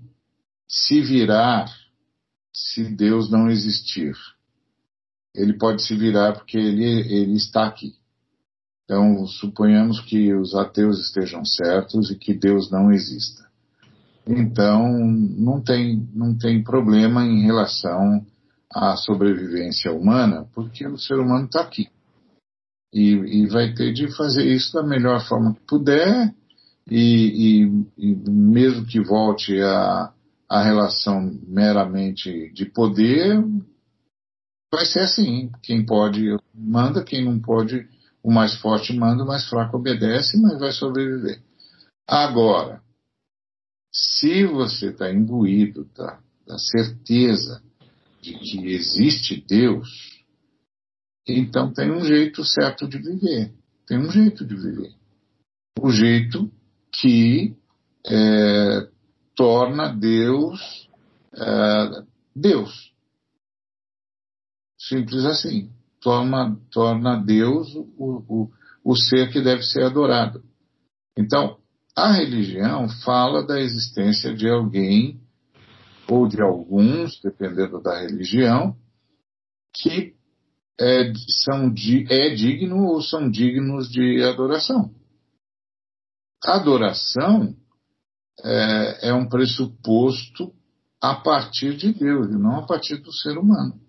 se virar se Deus não existir. Ele pode se virar porque ele está aqui. Então, suponhamos que os ateus estejam certos e que Deus não exista. Então, não tem problema em relação à sobrevivência humana, porque o ser humano está aqui. E vai ter de fazer isso da melhor forma que puder. E mesmo que volte a relação meramente de poder, vai ser assim. Quem pode manda, quem não pode, o mais forte manda, o mais fraco obedece, mas vai sobreviver. Agora, se você está imbuído da certeza de que existe Deus, então tem um jeito certo de viver. Tem um jeito de viver. O jeito que torna Deus Deus. Simples assim. Torna Deus o ser que deve ser adorado. Então, a religião fala da existência de alguém, ou de alguns, dependendo da religião, que é digno ou são dignos de adoração. Adoração é um pressuposto a partir de Deus, e não a partir do ser humano.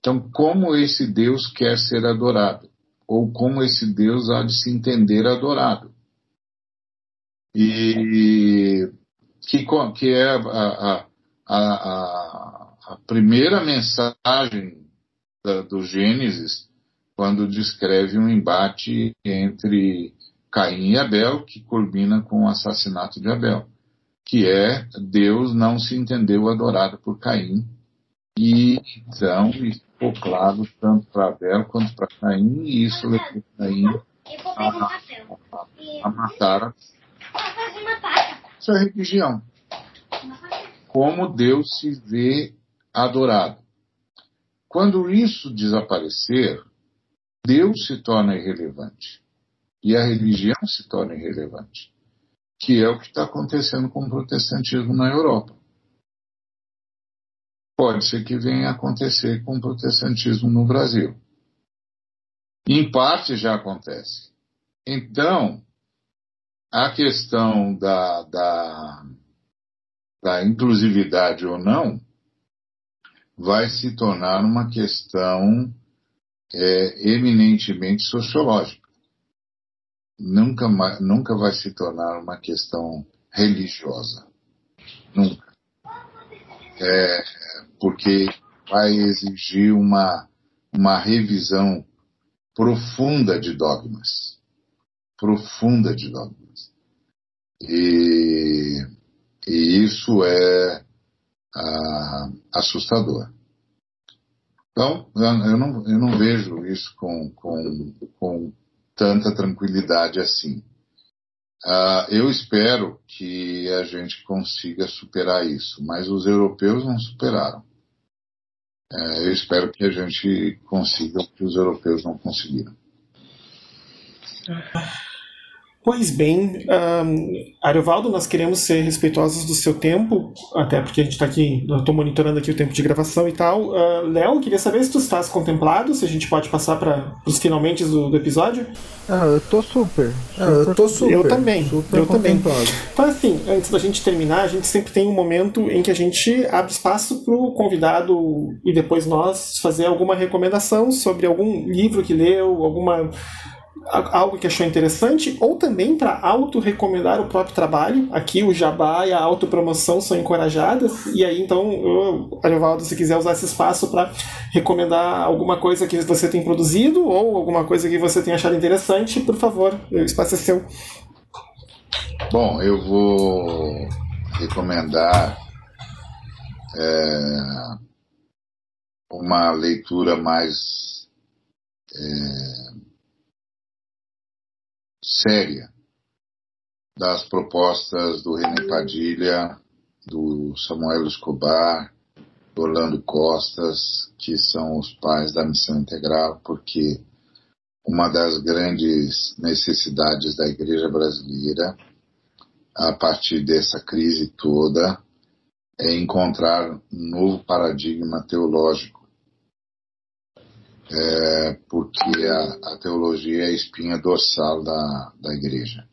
Então, como esse Deus quer ser adorado? Ou como esse Deus há de se entender adorado? E que é a primeira mensagem do Gênesis, quando descreve um embate entre Caim e Abel, que culmina com o assassinato de Abel, que é Deus não se entendeu adorado por Caim, e então ficou claro tanto para Abel quanto para Caim, e isso levou Caim a matar. Isso é religião. Como Deus se vê adorado. Quando isso desaparecer, Deus se torna irrelevante. E a religião se torna irrelevante, que é o que está acontecendo com o protestantismo na Europa. Pode ser que venha a acontecer com o protestantismo no Brasil. Em parte já acontece. Então, a questão da inclusividade ou não vai se tornar uma questão eminentemente sociológica. Nunca vai se tornar uma questão religiosa. Nunca. Porque vai exigir uma revisão profunda de dogmas. Profunda de dogmas. E isso é assustador. Então, eu não vejo isso com tanta tranquilidade assim. Eu espero que a gente consiga superar isso, mas os europeus não superaram. Eu espero que a gente consiga o que os europeus não conseguiram. Pois bem, Ariovaldo, nós queremos ser respeitosos do seu tempo, até porque a gente está aqui, eu estou monitorando aqui o tempo de gravação e tal. Léo, queria saber se tu estás contemplado, se a gente pode passar para os finalmente do episódio. Eu estou super. Eu estou super. Eu também. Super eu contemplado. Também. Então, assim, antes da gente terminar, a gente sempre tem um momento em que a gente abre espaço para o convidado e depois nós fazer alguma recomendação sobre algum livro que leu, algo que achou interessante, ou também para auto-recomendar o próprio trabalho. Aqui o jabá e a autopromoção são encorajadas, e aí então, Ariovaldo, se quiser usar esse espaço para recomendar alguma coisa que você tem produzido ou alguma coisa que você tem achado interessante, por favor, o espaço é seu. Bom, eu vou recomendar uma leitura mais séria das propostas do René Padilha, do Samuel Escobar, do Orlando Costas, que são os pais da missão integral, porque uma das grandes necessidades da Igreja brasileira, a partir dessa crise toda, é encontrar um novo paradigma teológico, porque a teologia é a espinha dorsal da Igreja,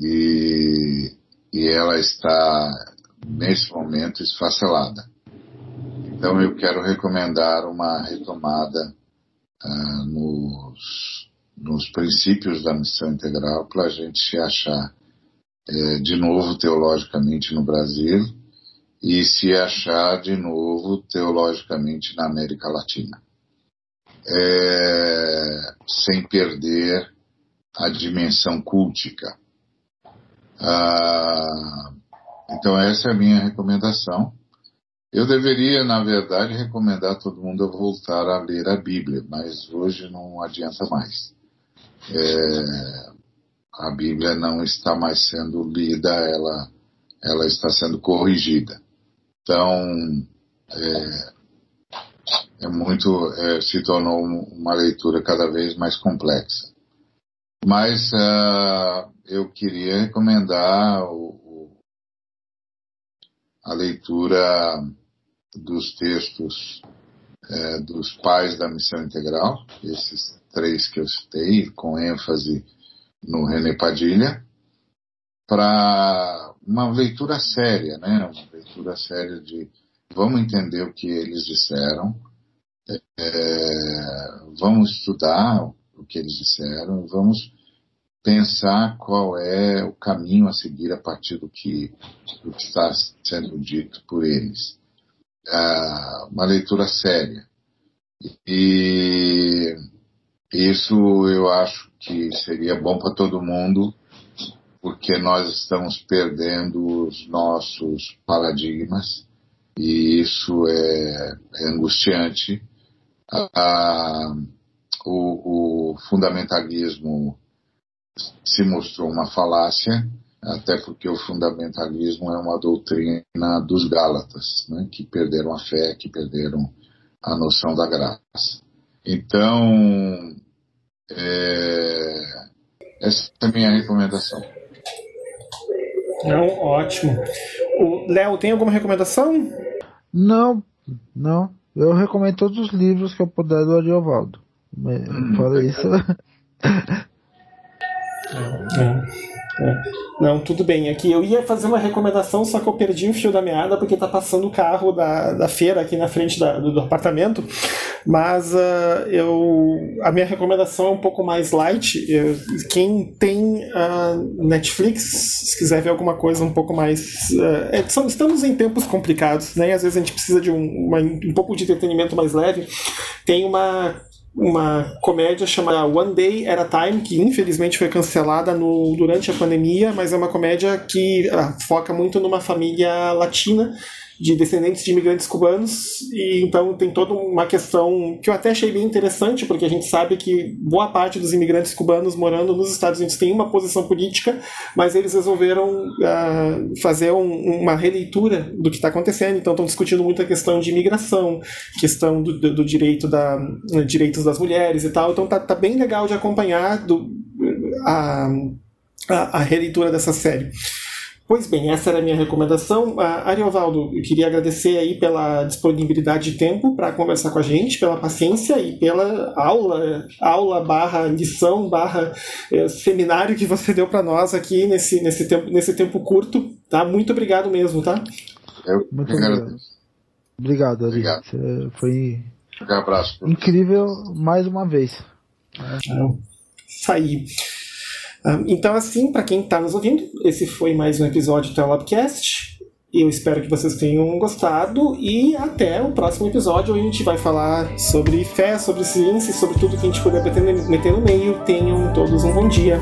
e ela está nesse momento esfacelada. Então eu quero recomendar uma retomada nos princípios da missão integral, para a gente se achar de novo teologicamente no Brasil e se achar de novo teologicamente na América Latina. Sem perder a dimensão cultica. Então essa é a minha recomendação. Eu deveria, na verdade, recomendar a todo mundo a voltar a ler a Bíblia, mas hoje não adianta mais. A Bíblia não está mais sendo lida, ela está sendo corrigida. Então se tornou uma leitura cada vez mais complexa. Mas eu queria recomendar a leitura dos textos dos pais da missão integral, esses três que eu citei, com ênfase no René Padilha, para uma leitura séria, né? Uma leitura séria de vamos entender o que eles disseram, vamos estudar o que eles disseram, vamos pensar qual é o caminho a seguir a partir do que está sendo dito por eles. Uma leitura séria. E isso eu acho que seria bom para todo mundo, porque nós estamos perdendo os nossos paradigmas, e isso é angustiante. O fundamentalismo se mostrou uma falácia, até porque o fundamentalismo é uma doutrina dos Gálatas, né, que perderam a fé, que perderam a noção da graça. Então, essa é a minha recomendação. Não, ótimo. Léo, tem alguma recomendação? Não. Eu recomendo todos os livros que eu puder do Ariovaldo. Fora isso. Não, tudo bem. Aqui eu ia fazer uma recomendação, só que eu perdi o fio da meada porque tá passando o carro da feira aqui na frente do apartamento. Mas a minha recomendação é um pouco mais light. Quem tem Netflix, se quiser ver alguma coisa um pouco mais... estamos em tempos complicados, né? Às vezes a gente precisa de um pouco de entretenimento mais leve. Tem uma comédia chamada One Day at a Time, que infelizmente foi cancelada durante a pandemia, mas é uma comédia que foca muito numa família latina, de descendentes de imigrantes cubanos, e então tem toda uma questão que eu até achei bem interessante, porque a gente sabe que boa parte dos imigrantes cubanos morando nos Estados Unidos tem uma posição política, mas eles resolveram fazer uma releitura do que está acontecendo, então estão discutindo muito a questão de imigração, questão do direitos das mulheres e tal, então tá bem legal de acompanhar a releitura dessa série. Pois bem, essa era a minha recomendação. Ariovaldo, eu queria agradecer aí pela disponibilidade de tempo para conversar com a gente, pela paciência e pela aula/lição/seminário que você deu para nós aqui nesse tempo curto. Tá? Muito obrigado mesmo, tá? Muito obrigado. Obrigado, Ari. Foi um abraço, incrível mais uma vez. Isso aí. Então, assim, para quem está nos ouvindo, esse foi mais um episódio do Teolabcast. Eu espero que vocês tenham gostado e até o próximo episódio, onde a gente vai falar sobre fé, sobre ciência, sobre tudo que a gente puder meter no meio. Tenham todos um bom dia.